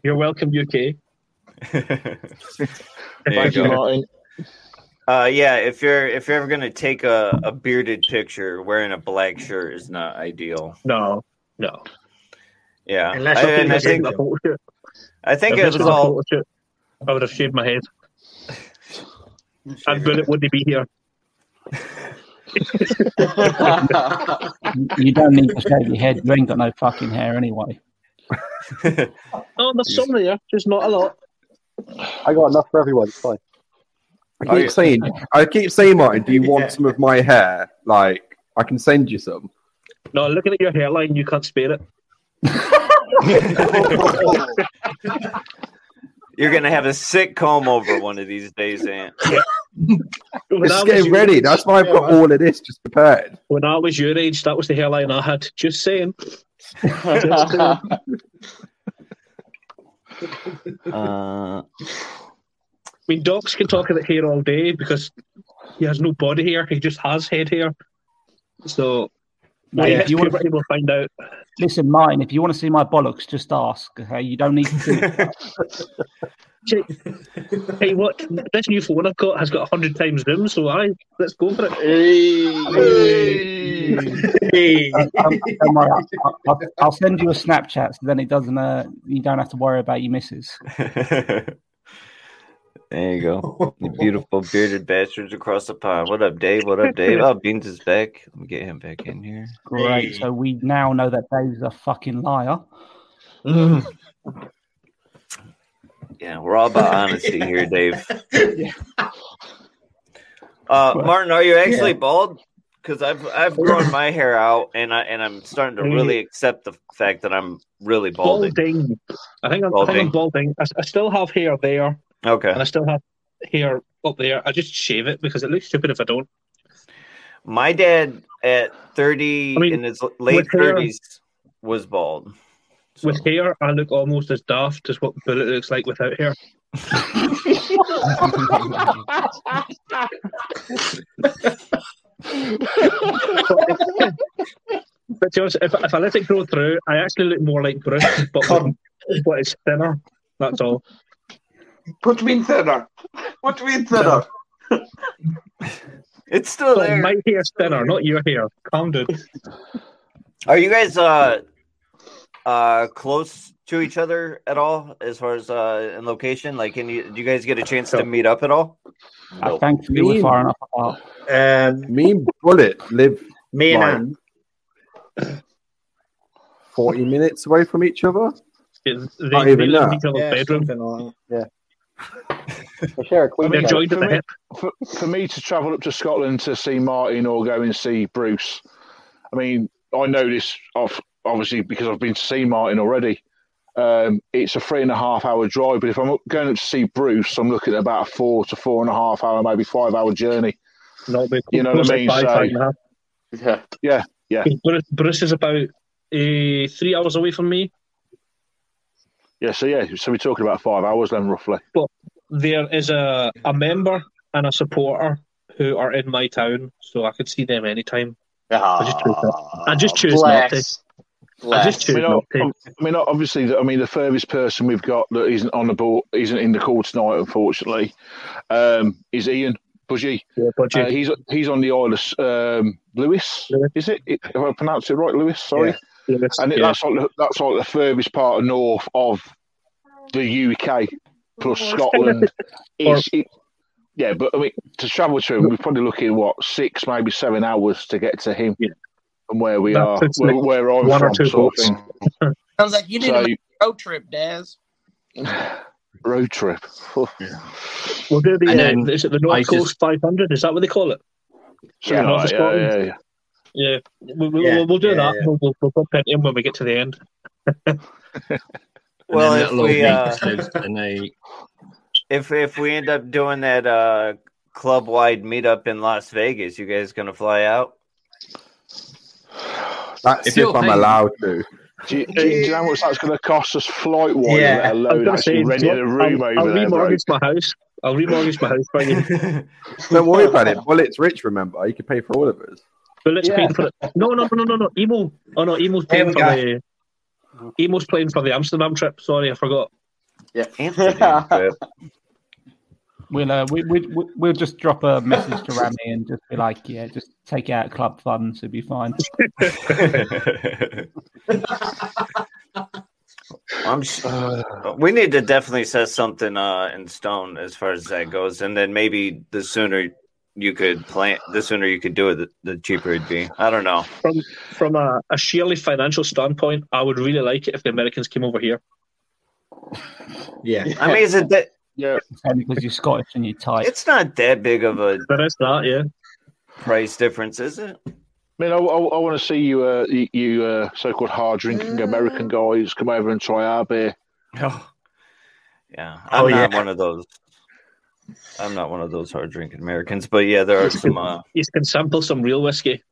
You're welcome, UK. Thank you, Martin. Yeah, if you're ever gonna take a bearded picture, wearing a black shirt is not ideal. No. Yeah, unless I think it was all. I would have shaved my head. And Bullet wouldn't be here. You don't need to shave your head. You ain't got no fucking hair anyway. Oh, there's some there, just not a lot. I got enough for everyone. It's fine. I keep saying, Martin, do you want some of my hair? Like, I can send you some. No, looking at your hairline, you can't spare it. You're gonna have a sick comb over one of these days, Ant. Yeah. Just getting ready. That's why I've got all of this just prepared. When I was your age, that was the hairline I had. Just saying. I mean, docs can talk about hair all day because he has no body hair. He just has head hair. So, if you want to people find out. Listen, Martin, if you want to see my bollocks, just ask. Okay? You don't need to see it. Hey, what? This new phone I've got has got 100 times zoom, so let's go for it. Hey. Don't worry, I'll send you a Snapchat, so then it doesn't. You don't have to worry about your missus. There you go. The beautiful bearded bastards across the pond. What up, Dave? Oh, Beans is back. Let me get him back in here. Great. So we now know that Dave's a fucking liar. Yeah, we're all about honesty here, Dave. Yeah. Martin, are you actually bald? Because I've grown my hair out, and I'm starting to really accept the fact that I'm really balding. I think I'm balding. I still have hair there. Okay. And I still have hair up there. I just shave it because it looks stupid if I don't. My dad at 30, in his late 30s, was bald. So. With hair, I look almost as daft as what Bullet looks like without hair. But to be honest, if I let it grow through, I actually look more like Bruce, but it's thinner. That's all. What do you mean thinner? No. It's still there. My hair's thinner, not your hair. Calm down. Are you guys close to each other at all, as far as in location? Like, do you guys get a chance to meet up at all? No. Thankfully, we're far enough apart. Me and Bullet live. Me and Anne. 40 minutes away from each other. They live in each other's bedroom. Yeah. For me to travel up to Scotland to see Martin or go and see Bruce, I mean, I know this obviously because I've been to see Martin already. It's a 3.5 hour drive, but if I'm going up to see Bruce, I'm looking at about a 4 to 4.5 hour, maybe 5 hour journey. You know what I mean? Yeah. Bruce is about 3 hours away from me. Yeah, so we're talking about 5 hours then, roughly. But there is a member and a supporter who are in my town, so I could see them anytime. I just choose not to. I mean, obviously, the furthest person we've got that isn't on the board, isn't in the call tonight, unfortunately, is Ian Budgie. Yeah, Budgie. He's on the Isle of Lewis. Is it? Have I pronounced it right, Lewis? Sorry. Yeah. Lewis, and that's like the furthest part of north of the UK plus Scotland. Yeah, but I mean, to travel to him, we're probably looking, 6, maybe 7 hours to get to him from where we are, where I'm from, sort of thing. Sounds like you need a road trip, Daz. Road trip. Yeah. We'll do is it the North Coast 500? Is that what they call it? Yeah, we'll do that. Yeah. We'll pop that in when we get to the end. If we end up doing that club-wide meetup in Las Vegas, you guys going to fly out? That's if I'm allowed to. Do you know how much that's going to cost us flight-wise? Yeah. I'll remortgage my house for you. Don't worry about it. Bullet's rich, remember. He can pay for all of us. Bullet's paying for it. No. Emo. Oh, no, Emo's paying for the Amsterdam trip. Sorry, I forgot. Yeah. We'll just drop a message to Rami and just be like, just take out club funds, it'll be fine. We need to definitely set something in stone as far as that goes, and then maybe the sooner you could do it, the cheaper it'd be. I don't know. From a sheerly financial standpoint, I would really like it if the Americans came over here. Yeah, I mean, because you're Scottish and you're tight. It's not that big of a price difference, is it? I mean, I want to see you so-called hard-drinking American guys come over and try our beer. I'm not one of those hard-drinking Americans, but yeah, there are some. You can sample some real whiskey.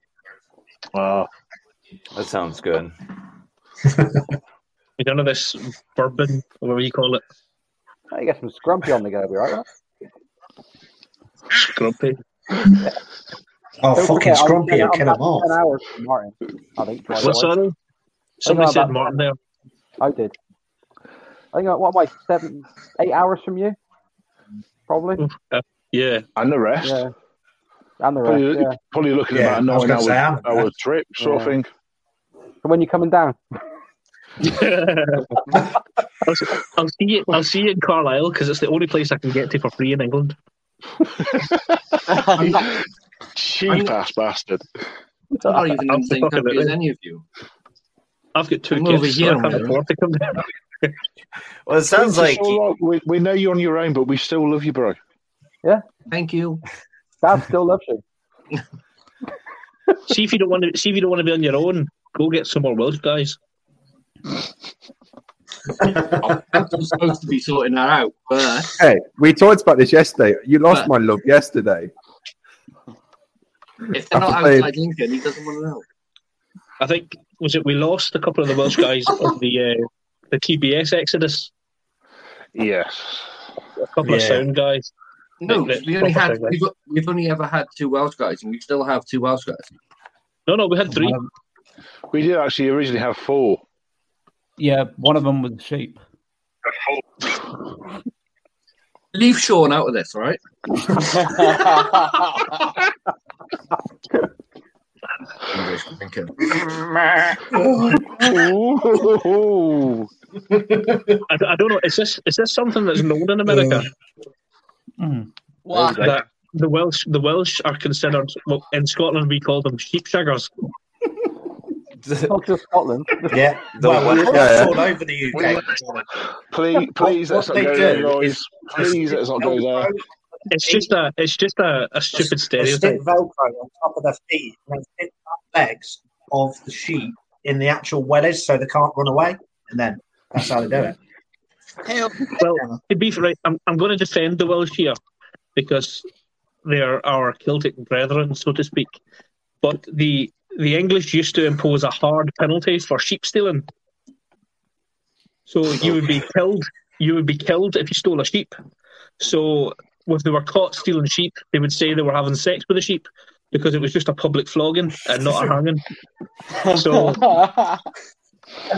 Wow, that sounds good. We don't have this bourbon, or whatever you call it. I get some scrumpy on the go, right? Scrumpy. Yeah. Oh, don't fucking scrumpy! I'll kill him off. Somebody said Martin there. I did. I think 7-8 hours from you, probably. Yeah, and the rest. Yeah. And the rest. Probably looking at about a 9-hour trip, sort of thing. And when you're coming down. I'll see you in Carlisle because it's the only place I can get to for free in England. Cheap ass bastard! I'm not even in the same country as any of you. I've got 2 kids over here. So I can't afford to come down. Well, it sounds like we know you're on your own, but we still love you, bro. Yeah, thank you. Dad still loves you. See if you don't want to be on your own. Go get some more Welsh guys. I'm supposed to be sorting that out, but hey, we talked about this yesterday. You lost my love yesterday. If they're not outside Lincoln, he doesn't want to know. I think we lost a couple of the Welsh guys of the TBS exodus. Yes, a couple of sound guys. No, we've only ever had 2 Welsh guys, and we still have 2 Welsh guys. No, we had 3. We did actually originally have 4. Yeah, one of them was sheep. Leave Sean out of this, right? I don't know. Is this something that's known in America? Mm. What? That the Welsh are considered. Well, in Scotland, we call them sheep shaggers. Not just Scotland. Yeah. All over the UK. Please, let's not go there, guys. Please, let's not go there. It's just a stupid stereotype. They stick Velcro on top of their feet and they stick the legs of the sheep in the actual wethers so they can't run away. And then that's how they do it. Well, to be fair, I'm going to defend the Welsh here because they're our Celtic brethren, so to speak. But the English used to impose a hard penalty for sheep stealing. So you would be killed. You would be killed if you stole a sheep. So if they were caught stealing sheep, they would say they were having sex with a sheep. because it was just a public flogging and not a hanging. So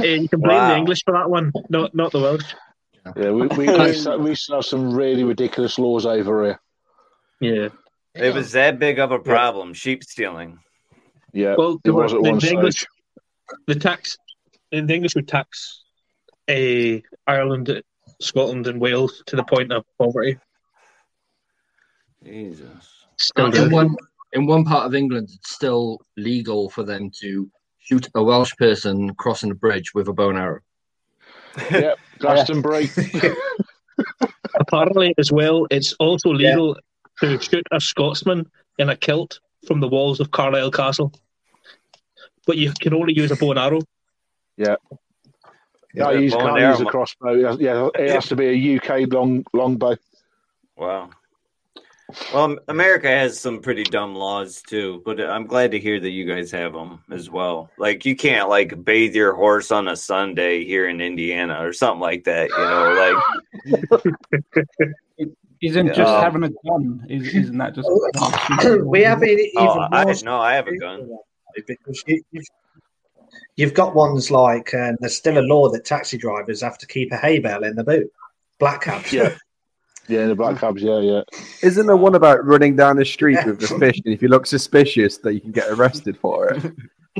you can blame the English for that one, not the Welsh. Yeah, we still have some really ridiculous laws over here. Yeah. It was that big of a problem, sheep stealing. Yeah, well, it was at one stage. The English would tax Ireland, Scotland, and Wales to the point of poverty. Jesus. In one part of England, it's still legal for them to shoot a Welsh person crossing a bridge with a bow and arrow. Yep, Glastonbury. Apparently, as well, it's also legal to shoot a Scotsman in a kilt from the walls of Carlisle Castle. But you can only use a bow and arrow. Yeah. No, you can't use a crossbow. Yeah, it has to be a UK longbow. Wow. Well, America has some pretty dumb laws, too, but I'm glad to hear that you guys have them as well. Like, you can't, like, bathe your horse on a Sunday here in Indiana or something like that, you know, like... Isn't just having a gun? Isn't that just? We have it. Even I have a gun. Because you've got ones like there's still a law that taxi drivers have to keep a hay bale in the boot. Black cabs. Yeah. Yeah, the black cabs. Yeah, yeah. Isn't there one about running down the street with a fish, and if you look suspicious, that you can get arrested for it,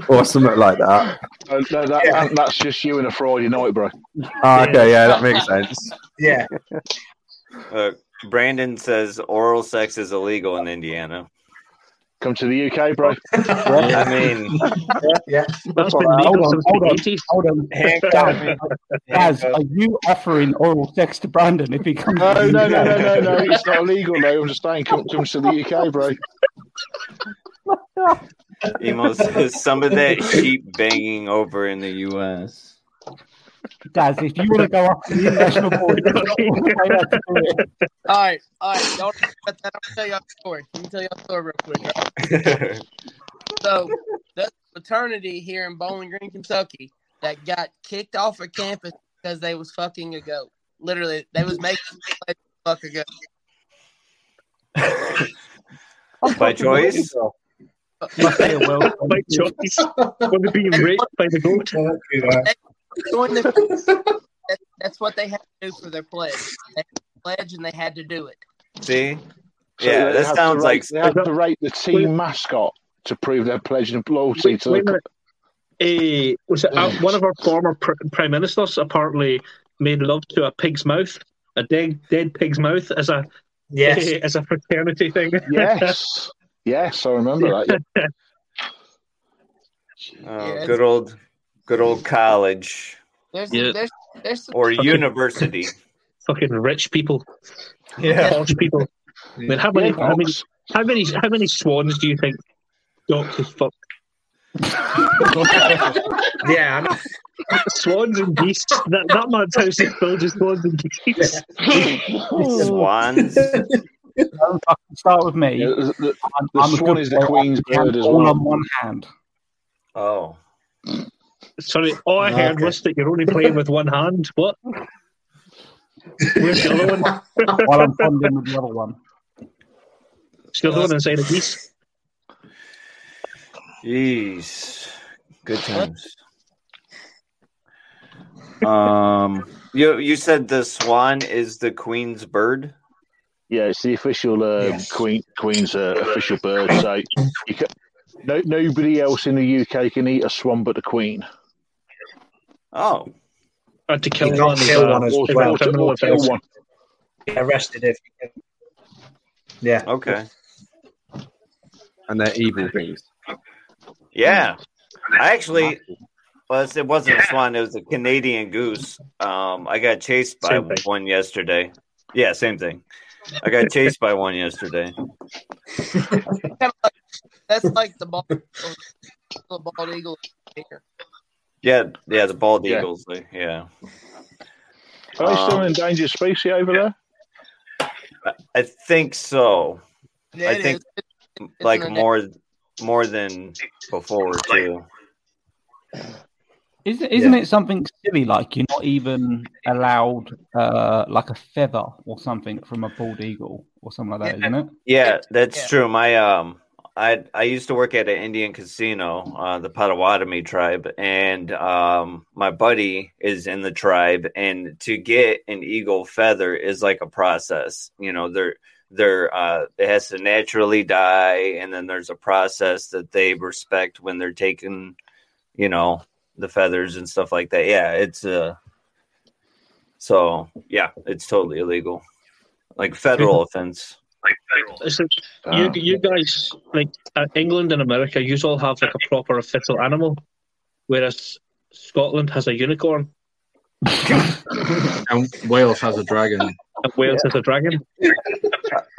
or something like that? No, that's just you and a Friday night, bro. Oh, okay, yeah, that makes sense. Yeah. Brandon says oral sex is illegal in Indiana. Come to the UK, bro. I mean, that's been legal since the 80s. Hold on. Guys, are you offering oral sex to Brandon if he comes? No. It's not illegal, though. I'm just saying, come to the UK, bro. Emo says some of that sheep banging over in the US. Guys, if you want to go up to the international board, all right. Don't let that. Let me tell you a story real quick. Right? So, there's a fraternity here in Bowling Green, Kentucky, that got kicked off of campus because they was fucking a goat. Literally, they was making a fuck a goat. By choice. By choice. When they're being raped by the goat. That's what they had to do for their pledge. They had to pledge and they had to do it. See? So yeah, that sounds like... They had to rate the team mascot to prove their pledge and loyalty to the... Was it one of our former prime ministers apparently made love to a pig's mouth, a dead pig's mouth, as a as a fraternity thing? Yes. Yes, I remember that. Yeah. Oh, good old college. There's university. Fucking rich people. Yeah. Posh people. I mean, how many swans do you think doctors fuck? Yeah. I know. Swans and geese. That man's house is filled with swans and geese. Swans. Start with me. Yeah, the swan is the Queen's bird as well. All on one hand. Oh. Sorry, all I heard was that you're only playing with one hand. What? Where's the other one? While I'm funding with the other one. Still going inside a geese. Jeez. Good times. You said the swan is the Queen's bird? Yeah, it's the official Queen's official bird. So you can... No, nobody else in the UK can eat a swan but the Queen. Oh. And to kill one as well. Or kill one. Get arrested if you can. Yeah. Okay. And they're evil things. Yeah. I actually, it wasn't a swan, it was a Canadian goose. I got chased by one yesterday. Yeah, same thing. I got chased by one yesterday. That's like the bald eagle here. Yeah, the bald eagles. Yeah. Are they still an endangered species over there? I think so. Yeah, I think it's like more than before too. Isn't it something silly like you're not even allowed like a feather or something from a bald eagle or something like that? Isn't it? Yeah, that's true. My I used to work at an Indian casino, the Potawatomi tribe, and my buddy is in the tribe. And to get an eagle feather is like a process. You know, it has to naturally die, and then there's a process that they respect when they're taking, you know, the feathers and stuff like that. Yeah, it's so yeah, it's totally illegal, like federal offense. It's like, you guys, like England and America, you all have like a proper official animal, whereas Scotland has a unicorn. And Wales has a dragon. And Wales has a dragon.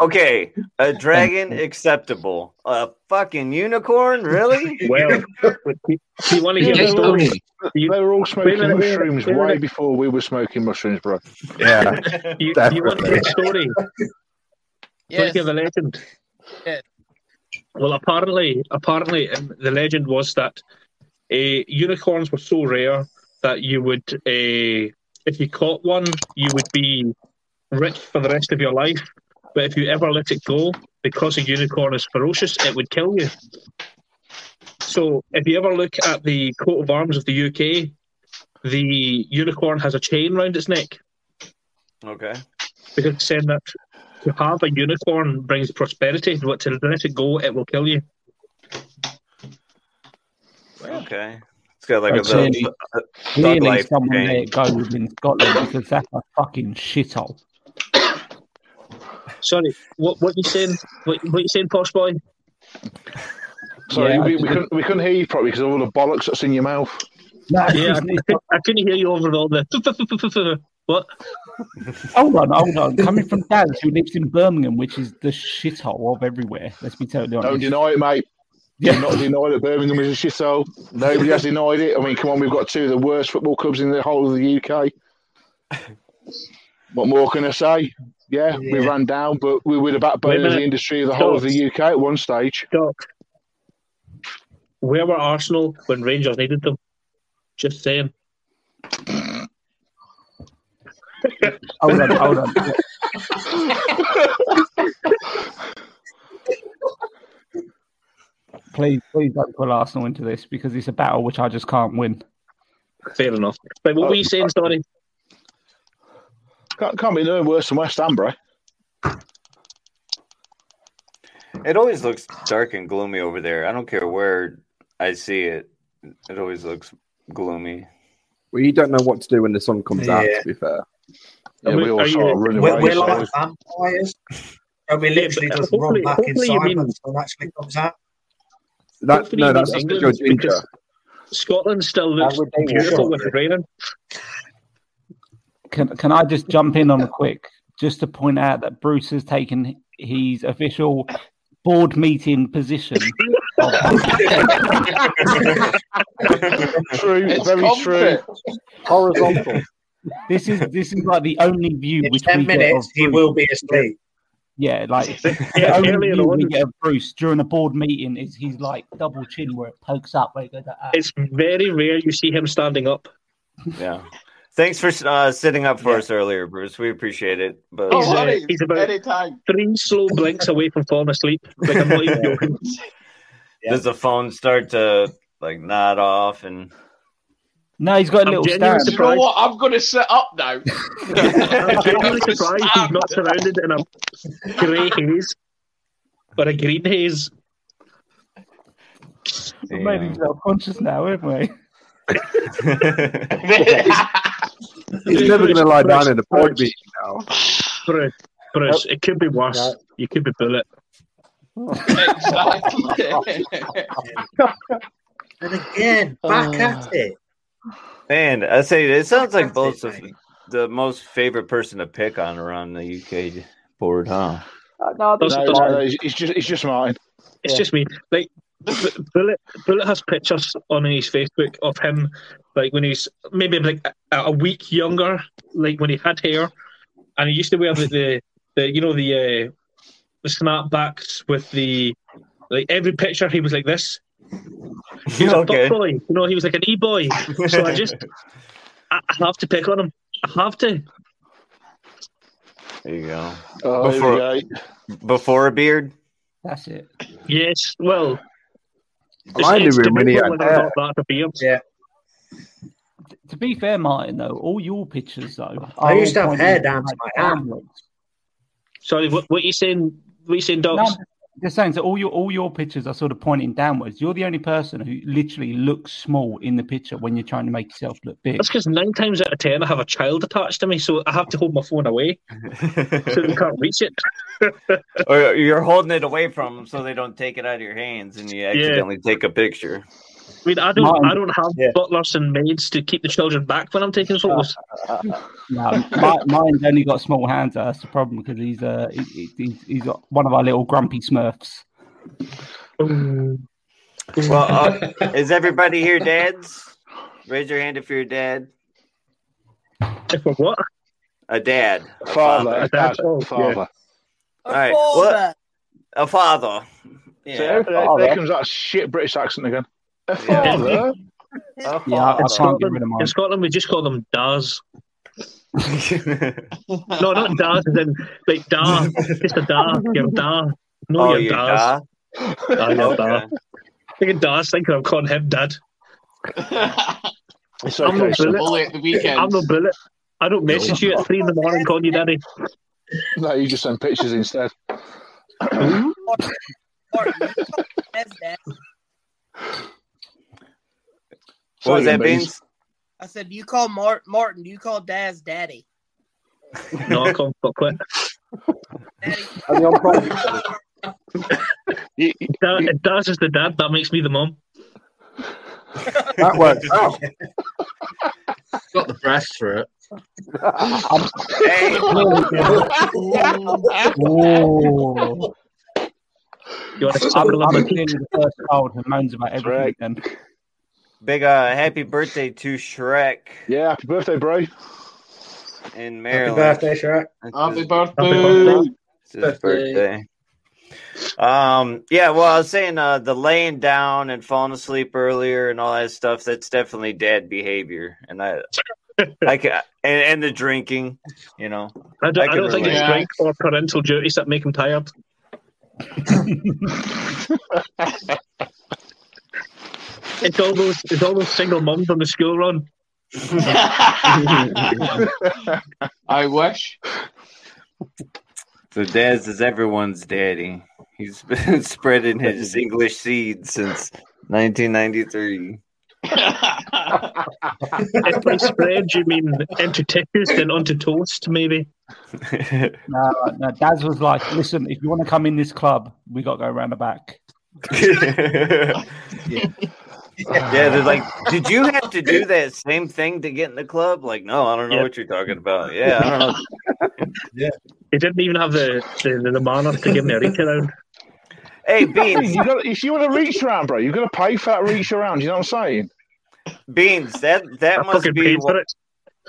Okay, a dragon acceptable. A fucking unicorn, really? Well, you want to hear the story? They were all smoking mushrooms way before we were smoking mushrooms, bro. Yeah, you want to hear the story? Yes. Of the legend. Yeah. Well, apparently, the legend was that unicorns were so rare that you would, if you caught one, you would be rich for the rest of your life. But if you ever let it go, because a unicorn is ferocious, it would kill you. So, if you ever look at the coat of arms of the UK, the unicorn has a chain round its neck. Okay. Because it's saying that to have a unicorn brings prosperity, but to let it go, it will kill you. Okay. It's got like clearly someone let it go in Scotland because that's a fucking shithole. Sorry, what you saying? What you saying, posh boy? Sorry, yeah, we couldn't hear you probably because of all the bollocks that's in your mouth. No, yeah, I couldn't hear you over all the... What? Hold on. Coming from Daz, who lives in Birmingham, which is the shithole of everywhere. Let's be totally honest. Don't deny it, mate. Yeah. Do not deny that Birmingham is a shithole. Nobody has denied it. I mean, come on, we've got two of the worst football clubs in the whole of the UK. What more can I say? Yeah. We ran down, but we were the backbone of the industry of the whole of the UK at one stage. Doc, where were Arsenal when Rangers needed them? Just saying. Hold on. Please don't pull Arsenal into this because it's a battle which I just can't win. Fair enough. But what were you saying, Stoney? Can't be no worse than West Ham, bro. It always looks dark and gloomy over there. I don't care where I see it. It always looks gloomy. Well, you don't know what to do when the sun comes out, to be fair. Yeah, we all sort of run away. We're like vampires. And we literally just run back inside when the sun actually comes out. That's just a good feature. Scotland still looks beautiful with raining. Can I just jump in on a quick, just to point out that Bruce has taken his official board meeting position. True, it's very conflict. True. Horizontal. This is like the only view in which 10 we minutes, get. He will be asleep. Yeah, like the only view we get of Bruce during a board meeting is he's like double chin where it pokes up. Where it goes like that. It's very rare you see him standing up. Yeah. Thanks for sitting up for us earlier, Bruce. We appreciate it. But he's about anytime. 3 slow blinks away from falling asleep. Like I'm not even joking. Yeah. Does the phone start to like nod off? And no, he's got a little stand. You know what? I'm going to set up now. I'm genuinely surprised he's not surrounded in a grey haze or a green haze. We've made him self-conscious now, haven't we? He's never going to lie down in the board meeting now. Bruce, it could be worse. Yeah. You could be bullet. Exactly. And again, back at it. Man, I say it sounds like both of the most favorite person to pick on around the UK board, huh? No, it's just mine. It's just me. Like Bullet has pictures on his Facebook of him, like when he's maybe like a week younger, like when he had hair, and he used to wear the snapbacks with the like every picture he was like this. He was a boy, you know. He was like an e-boy. So I have to pick on him. I have to. There you go. Before a beard. That's it. Yes, well, it's difficult when I've got that beard. Yeah. To be fair, Martin, though, all your pictures, though... I used to have hair down to my arm. Sorry, what are you saying? What are you saying, Dogs? No, just saying, so all your pictures are sort of pointing downwards. You're the only person who literally looks small in the picture when you're trying to make yourself look big. That's because 9 times out of 10, I have a child attached to me, so I have to hold my phone away so they can't reach it. Or you're holding it away from them so they don't take it out of your hands and you accidentally take a picture. I mean, I don't have butlers and maids to keep the children back when I'm taking photos. No, mine's only got small hands. That's the problem because he's got one of our little grumpy Smurfs. Well, is everybody here dads? Raise your hand if you're a dad. If I'm what? A dad. A father. All right. What? A father. Yeah. So there comes that shit British accent again. Yeah. In Scotland, we just call them Daz. No, not Daz, as in like Da. It's a Da. You're Da. No, you're Daz. You're Da. I think Daz thinking I'm calling him Dad. It's okay. I'm no bullet at the weekend. I'm no bullet. I don't message you at 3 in the morning calling you Daddy. No, you just send pictures instead. What was that, Beans? I said, you call Martin, you call Daz daddy. No, I call him quick. Daz is the dad, that makes me the mom. That works out. Got the breast for it. Oh. I'm the first child who moans about everything then. Big happy birthday to Shrek. Yeah, happy birthday, bro. In Maryland. Happy birthday, Shrek. Happy birthday. It's his birthday. Yeah, well, I was saying the laying down and falling asleep earlier and all that stuff, that's definitely dad behavior. And I can, and the drinking, you know. I don't think it's drink or parental duties that make him tired. It's all those single mums on the school run. I wish. So Daz is everyone's daddy. He's been spreading his English seeds since 1993. If by spread you mean into tissues then onto toast, maybe? No, Daz was like, listen, if you want to come in this club, we got to go around the back. Yeah, they're like, did you have to do that same thing to get in the club? Like, no, I don't know what you're talking about. Yeah, I don't know. Yeah, he didn't even have the manners to give me a reach around. Hey, Beans, if you want to reach around, bro, you've got to pay for that reach around. You know what I'm saying? Beans, that must be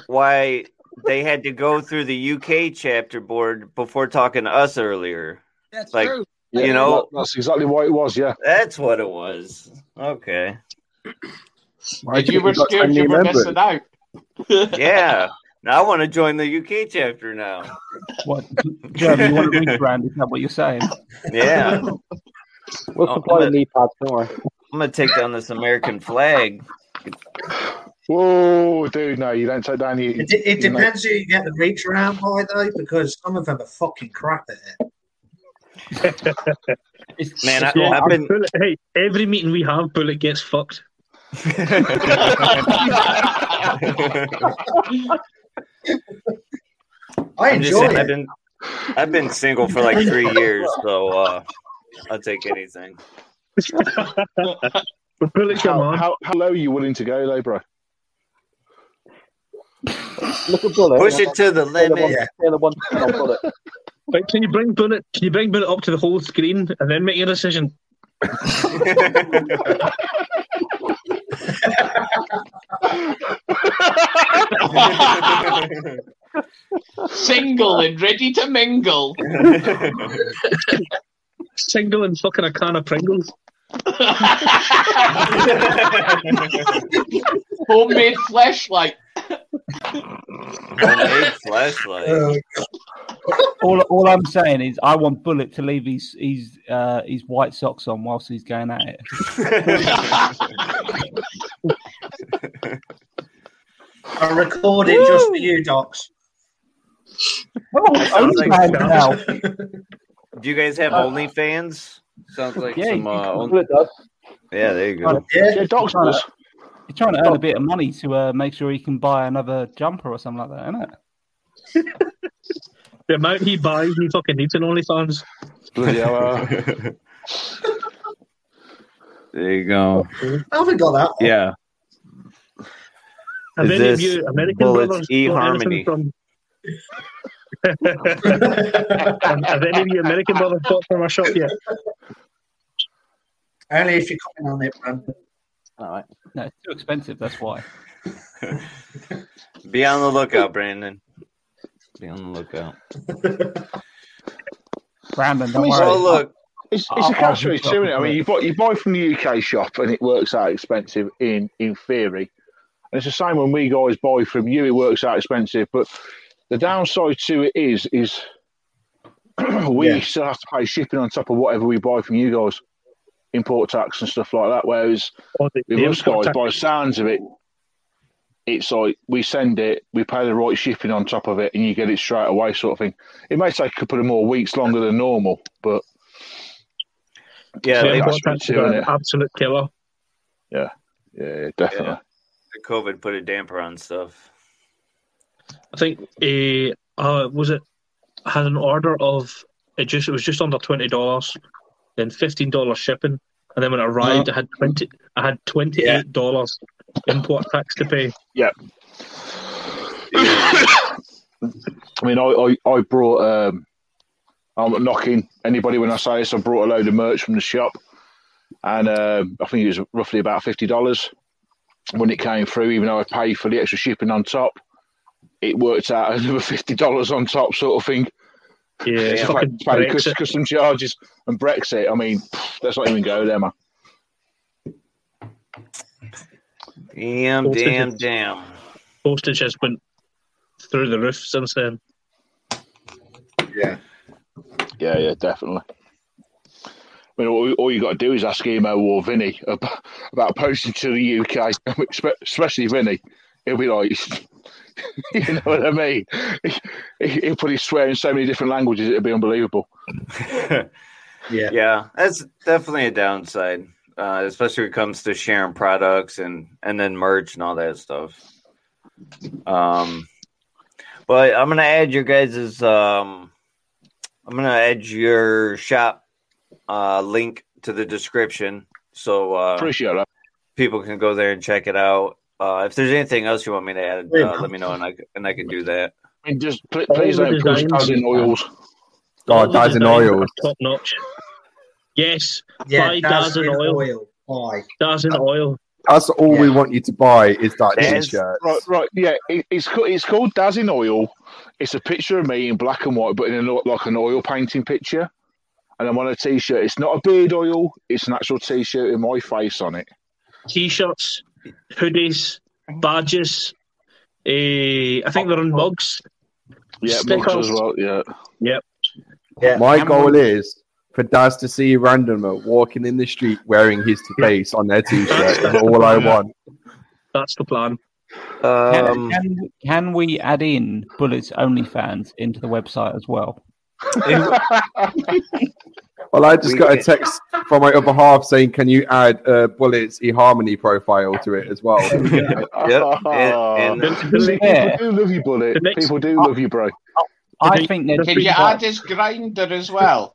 why they had to go through the UK chapter board before talking to us earlier. That's like, true. Yeah, you know, that's exactly what it was. Yeah, that's what it was. Okay. You were scared you were missing out. Yeah. Now I want to join the UK chapter now. What? Jeremy, you want to reach around? Is that what you're saying? Yeah. We'll supply the knee pads. I'm going to take down this American flag. Whoa, dude, no, you don't take down the... It depends who you get the reach around by, though, because some of them are fucking crap at it. Man, I've been... Hey, every meeting we have, Bullet gets fucked. I enjoy it. I've been single for like 3 years, so I'll take anything. But Bullet, come on. How low are you willing to go, though, bro? Look at Bullet. Push it to the limit. Yeah. Wait, can you bring Bullet up to the whole screen and then make your decision? Single and ready to mingle. Single and fucking a can of Pringles. Homemade fleshlight. Homemade fleshlight. All I'm saying is I want Bullock to leave his white socks on whilst he's going at it. I recorded just for you, Docs. Oh, like now. Do you guys have OnlyFans? Sounds like some. Yeah, there you go. Yeah, Docs does. You're trying to earn a bit of money to make sure he can buy another jumper or something like that, isn't it? The amount he buys, he fucking needs an OnlyFans. There you go. I haven't got that. Yeah. Have any of you American brothers got anything from? Have any of you American brothers bought from our shop yet? Only if you're coming on it, Brandon. All right. No, it's too expensive. That's why. Be on the lookout, Brandon. Be on the lookout. Brandon, don't worry. Oh, look. It's a catch-22, isn't it? I mean, you buy from the UK shop and it works out expensive in theory. And it's the same when we guys buy from you, it works out expensive. But the downside to it is we still have to pay shipping on top of whatever we buy from you guys. Import tax and stuff like that. Whereas the us guys, by the sounds of it, it's like we send it, we pay the right shipping on top of it, and you get it straight away sort of thing. It may take a couple of more weeks longer than normal, but... Yeah, the import tax is an absolute killer. Yeah, definitely. Yeah. The COVID put a damper on stuff. I think had an order of it was just under $20, then $15 shipping, and then when it arrived, I had $28 import tax to pay. Yeah. I mean, I brought. I'm knocking anybody when I say this. I brought a load of merch from the shop, and I think it was roughly about $50. When it came through, even though I paid for the extra shipping on top, it worked out another $50 on top, sort of thing. Yeah, paid custom charges and Brexit. I mean, let's not even go there, man. Damn. Postage has been through the roof since then. Yeah, definitely. I mean, all you got to do is ask Emo or Vinny about posting to the UK, especially Vinny. He'll be like, you know what I mean? He'll put his swear in so many different languages, it'll be unbelievable. Yeah, that's definitely a downside, especially when it comes to sharing products and then merch and all that stuff. But I'm going to add your guys' I'm going to add your shop link to the description, so appreciate that. People can go there and check it out. If there's anything else you want me to add, let me know, and I can do that. And just please don't push Dyson Oils. Oh, Dyson Oils, top notch. Yes, buy Dyson Oil. Buy Dyson Oil. That's all we want you to buy is that T-shirt. Right. Yeah, it's called Dyson Oil. It's a picture of me in black and white, but in like an oil painting picture. And I'm on a T-shirt. It's not a beard oil. It's an actual T-shirt with my face on it. T-shirts, hoodies, badges. I think they're on mugs. Yeah, stickers. Mugs as well, yeah. Yep. Yeah. My goal is for Daz to see a randomer walking in the street wearing his face on their T-shirt. That's all I want. That's the plan. Can we add in Bullet's OnlyFans into the website as well? Well, I just got a text from my other half saying, "Can you add Bullet's eHarmony profile to it as well?" People do love you, Bullet. People do love you, bro. I think that. Can you add his Grindr as well?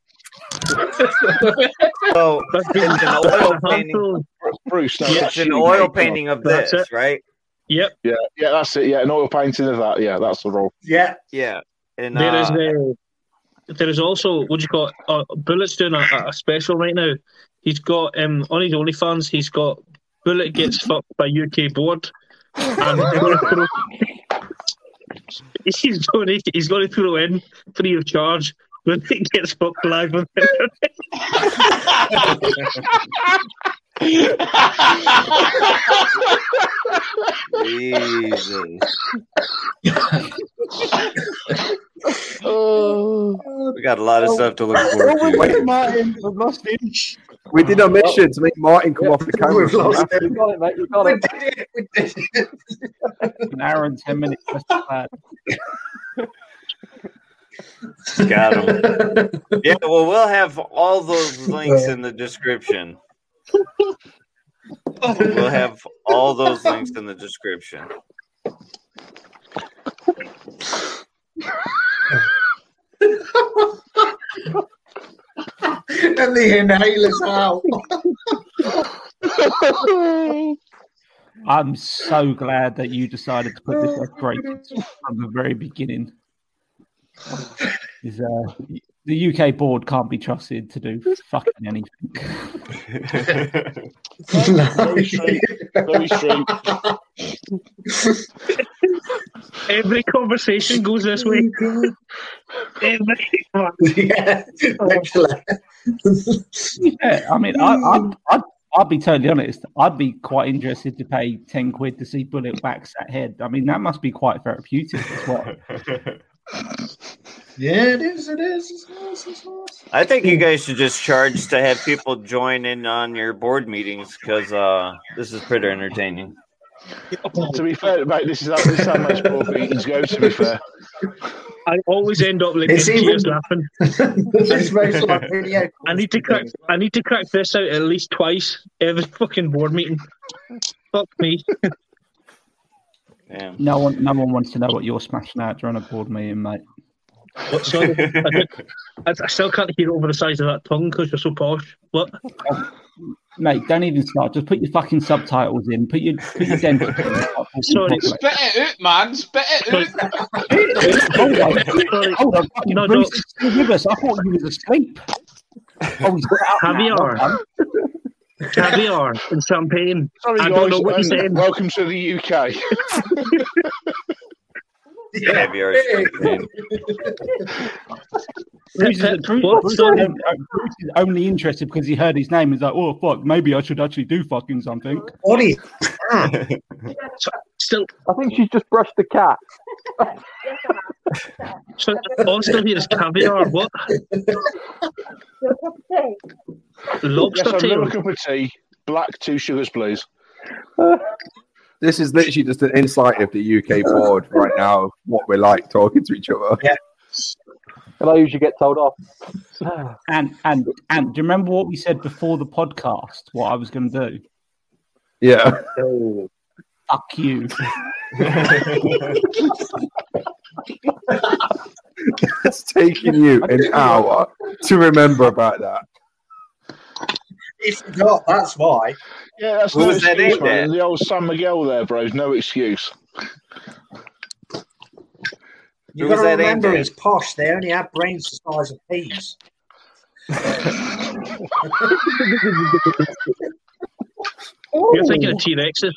So it's an oil painting, Bruce. It's an oil painting of this, right? Yep. Yeah, that's it. Yeah, an oil painting of that. Yeah, that's the role. Yeah. And there is the. There is also, what do you call it? Bullet's doing a special right now. He's got, on his OnlyFans, he's got Bullet Gets Fucked by UK Board. And he's going to throw in, free of charge, Bullet Gets Fucked Live on the internet. Jesus. We got a lot of stuff to look forward to. Wait, Martin, we've lost him. We did our mission to make Martin come off the camera. We've lost him. You got it, mate. You got it. We did it. An hour and 10 minutes. Got him. Yeah, well, we'll have all those links in the description. We'll have all those links in the description. And the inhaler's out. I'm so glad that you decided to put this up break from the very beginning. The UK board can't be trusted to do fucking anything. Very strange. Very strange. Every conversation goes this way. Everyone. Yeah. Yeah, I mean, I'll be totally honest. I'd be quite interested to pay 10 quid to see Bullet wax that head. I mean, that must be quite therapeutic as well. Yeah, it is. It is. It's nice, it's nice. I think you guys should just charge to have people join in on your board meetings because this is pretty entertaining. To be fair, mate, this is how much board meetings go. To be fair, I always end up like tears laughing. This makes like video. I need to crack this out at least twice every fucking board meeting. Fuck me. Damn. No one wants to know what you're smashing out during a board meeting, mate. What, sorry? I still can't hear over the size of that tongue because you're so posh. What? Mate, don't even start. Just put your fucking subtitles in. Put your dentist in. Sorry. Spit it out, man. Spit it out. Hold on. No, Bruce is still with us. I thought he was asleep. Oh, he's got out. Caviar and champagne. Sorry, I don't know what you're saying. Welcome to the UK. Yeah. Caviar and champagne. Bruce is only interested because he heard his name. He's like, oh, fuck, maybe I should actually do fucking something. Oddy. Still, I think she's just brushed the cat. So all still here is caviar. What? Lobster tail. Another cup of tea. Black, 2 sugars, please. This is literally just an insight of the UK board right now. What we're like talking to each other. Yeah. And I usually get told off. And do you remember what we said before the podcast? What I was going to do? Yeah. Oh. Fuck you. It's taking you an hour to remember about that. He forgot, that's why. Yeah, that's no excuse, man. The old San Miguel there, bro. No excuse. You've got to remember he's posh. They only have brains the size of peas. You're thinking of T-Rexes.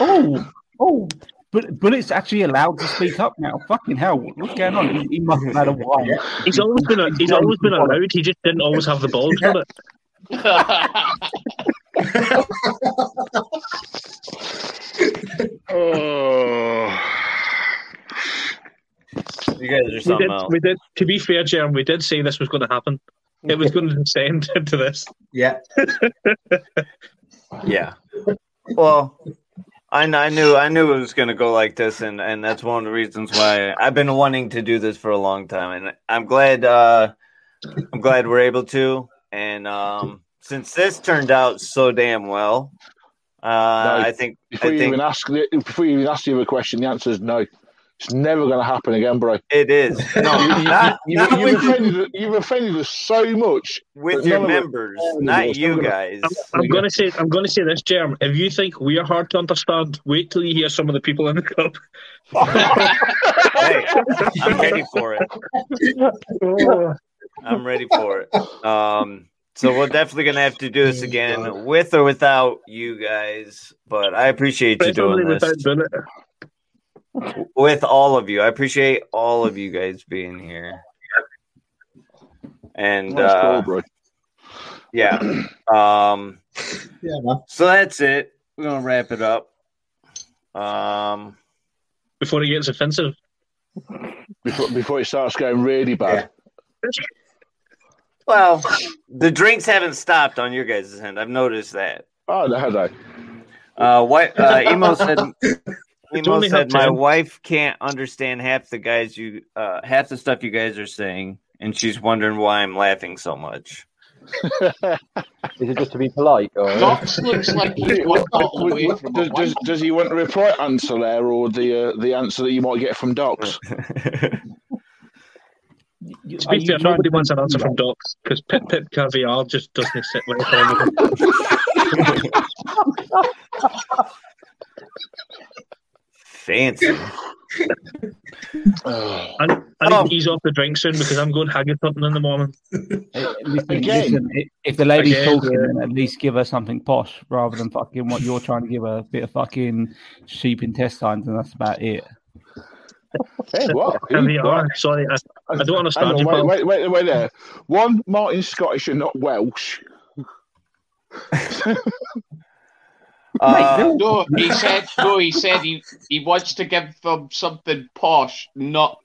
Oh, but it's actually allowed to speak up now. Fucking hell, what's going on? He must have had a while. He's always been allowed. He just didn't always have the balls for it. Oh. You guys are something else. To be fair, Jeremy, we did say this was going to happen. It was going to descend into this. Yeah. Yeah. Well. I knew it was going to go like this, and that's one of the reasons why I've been wanting to do this for a long time, and I'm glad we're able to. And since this turned out so damn well, no, before you even ask the other question, the answer is no. It's never going to happen again, bro. It is. No, you've offended us so much with your members, not you guys. I'm going to say this, Jerm. If you think we are hard to understand, wait till you hear some of the people in the club. Hey, I'm ready for it. I'm ready for it. So we're definitely going to have to do this again, with or without you guys. But I appreciate you doing this. With all of you. I appreciate all of you guys being here. And so that's it. We're going to wrap it up. Before it gets offensive. Before it starts going really bad. Well, the drinks haven't stopped on your guys' end. I've noticed that. Oh, no. Emo said... Emo said, my wife can't understand half the stuff you guys are saying, and she's wondering why I'm laughing so much. Is it just to be polite? Or... Fox looks like he's does he want a reply answer there, or the answer that you might get from Docs? Nobody wants an answer from Docs, because Pip Caviar just doesn't sit with it. Fancy. I need to ease off the drink soon because I'm going haggard hunting in the morning. Listen, if the lady's talking, at least give her something posh rather than fucking what you're trying to give her, a bit of fucking sheep intestines, and that's about it. Hey, what? Sorry, I don't understand. Wait there. One, Martin's Scottish and not Welsh. He said he wants to give them something posh, not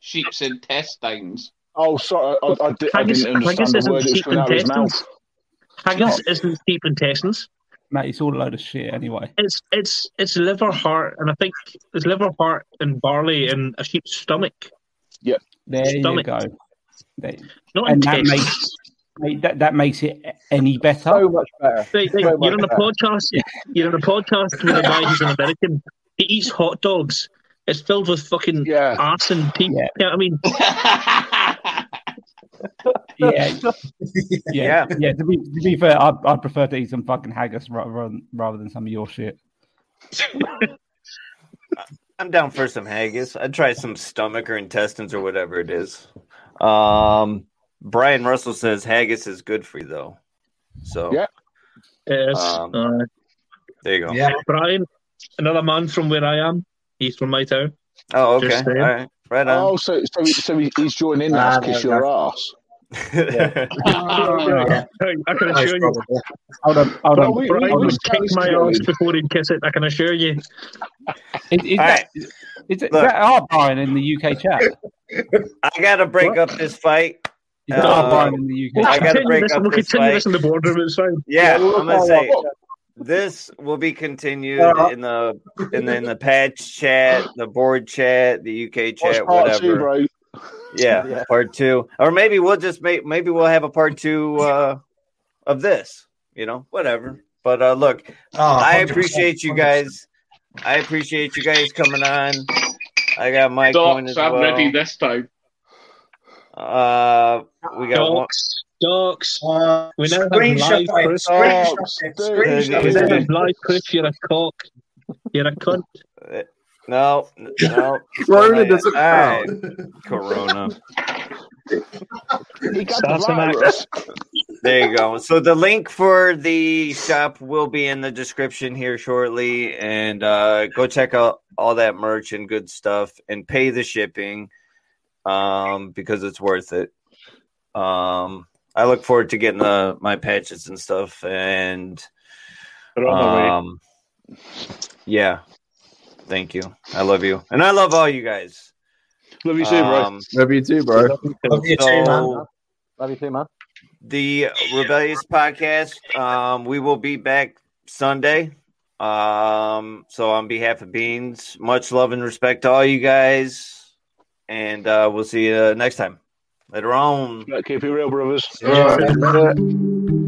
sheep's intestines. Oh, sorry, I didn't understand the word that was coming out of his mouth. Haggis isn't sheep intestines. Mate, it's all a load of shit anyway. It's liver, heart, and I think it's liver, heart, and barley in a sheep's stomach. Yep. There you go. Not intestines. That makes it any better. So much better. You're on a podcast with a guy who's an American. He eats hot dogs. It's filled with fucking arse and pee. Yeah. You know what I mean? Yeah. To be fair, I'd prefer to eat some fucking haggis rather than some of your shit. I'm down for some haggis. I'd try some stomach or intestines or whatever it is. Brian Russell says haggis is good for you, though. So, yeah. Yes. There you go. Yeah, Brian, another man from where I am. He's from my town. Oh, okay. All right. Right on. Oh, so he's joining us kiss your ass. Yeah. I can assure you. Hold on. Brian would kick my ass before he'd kiss it. I can assure you. Is that our Brian in the UK chat? I got to break up this fight. In the UK. I got to break up this fight. This in the border, it's fine. Yeah, I'm gonna say this will be continued in the patch chat, the board chat, the UK chat, whatever. Part 2, bro. Yeah, part 2, or maybe we'll just we'll have a part 2 of this. You know, whatever. But look, I appreciate you guys. I appreciate you guys coming on. I got my coin as well. I'm ready this time. We got Docs. We never have live Chris. We never have live Chris. You're a cock. You're a cunt. No. Corona doesn't count. Right. Corona. There you go. So the link for the shop will be in the description here shortly, and go check out all that merch and good stuff, and pay the shipping. Because it's worth it. I look forward to getting my patches and stuff, and yeah, thank you. I love you, and I love all you guys. Love you too, bro. Love you too, man. The Rebellious Podcast. We will be back Sunday. So on behalf of Beans, much love and respect to all you guys. And we'll see you next time. Later on. Keep it real, brothers. Yeah.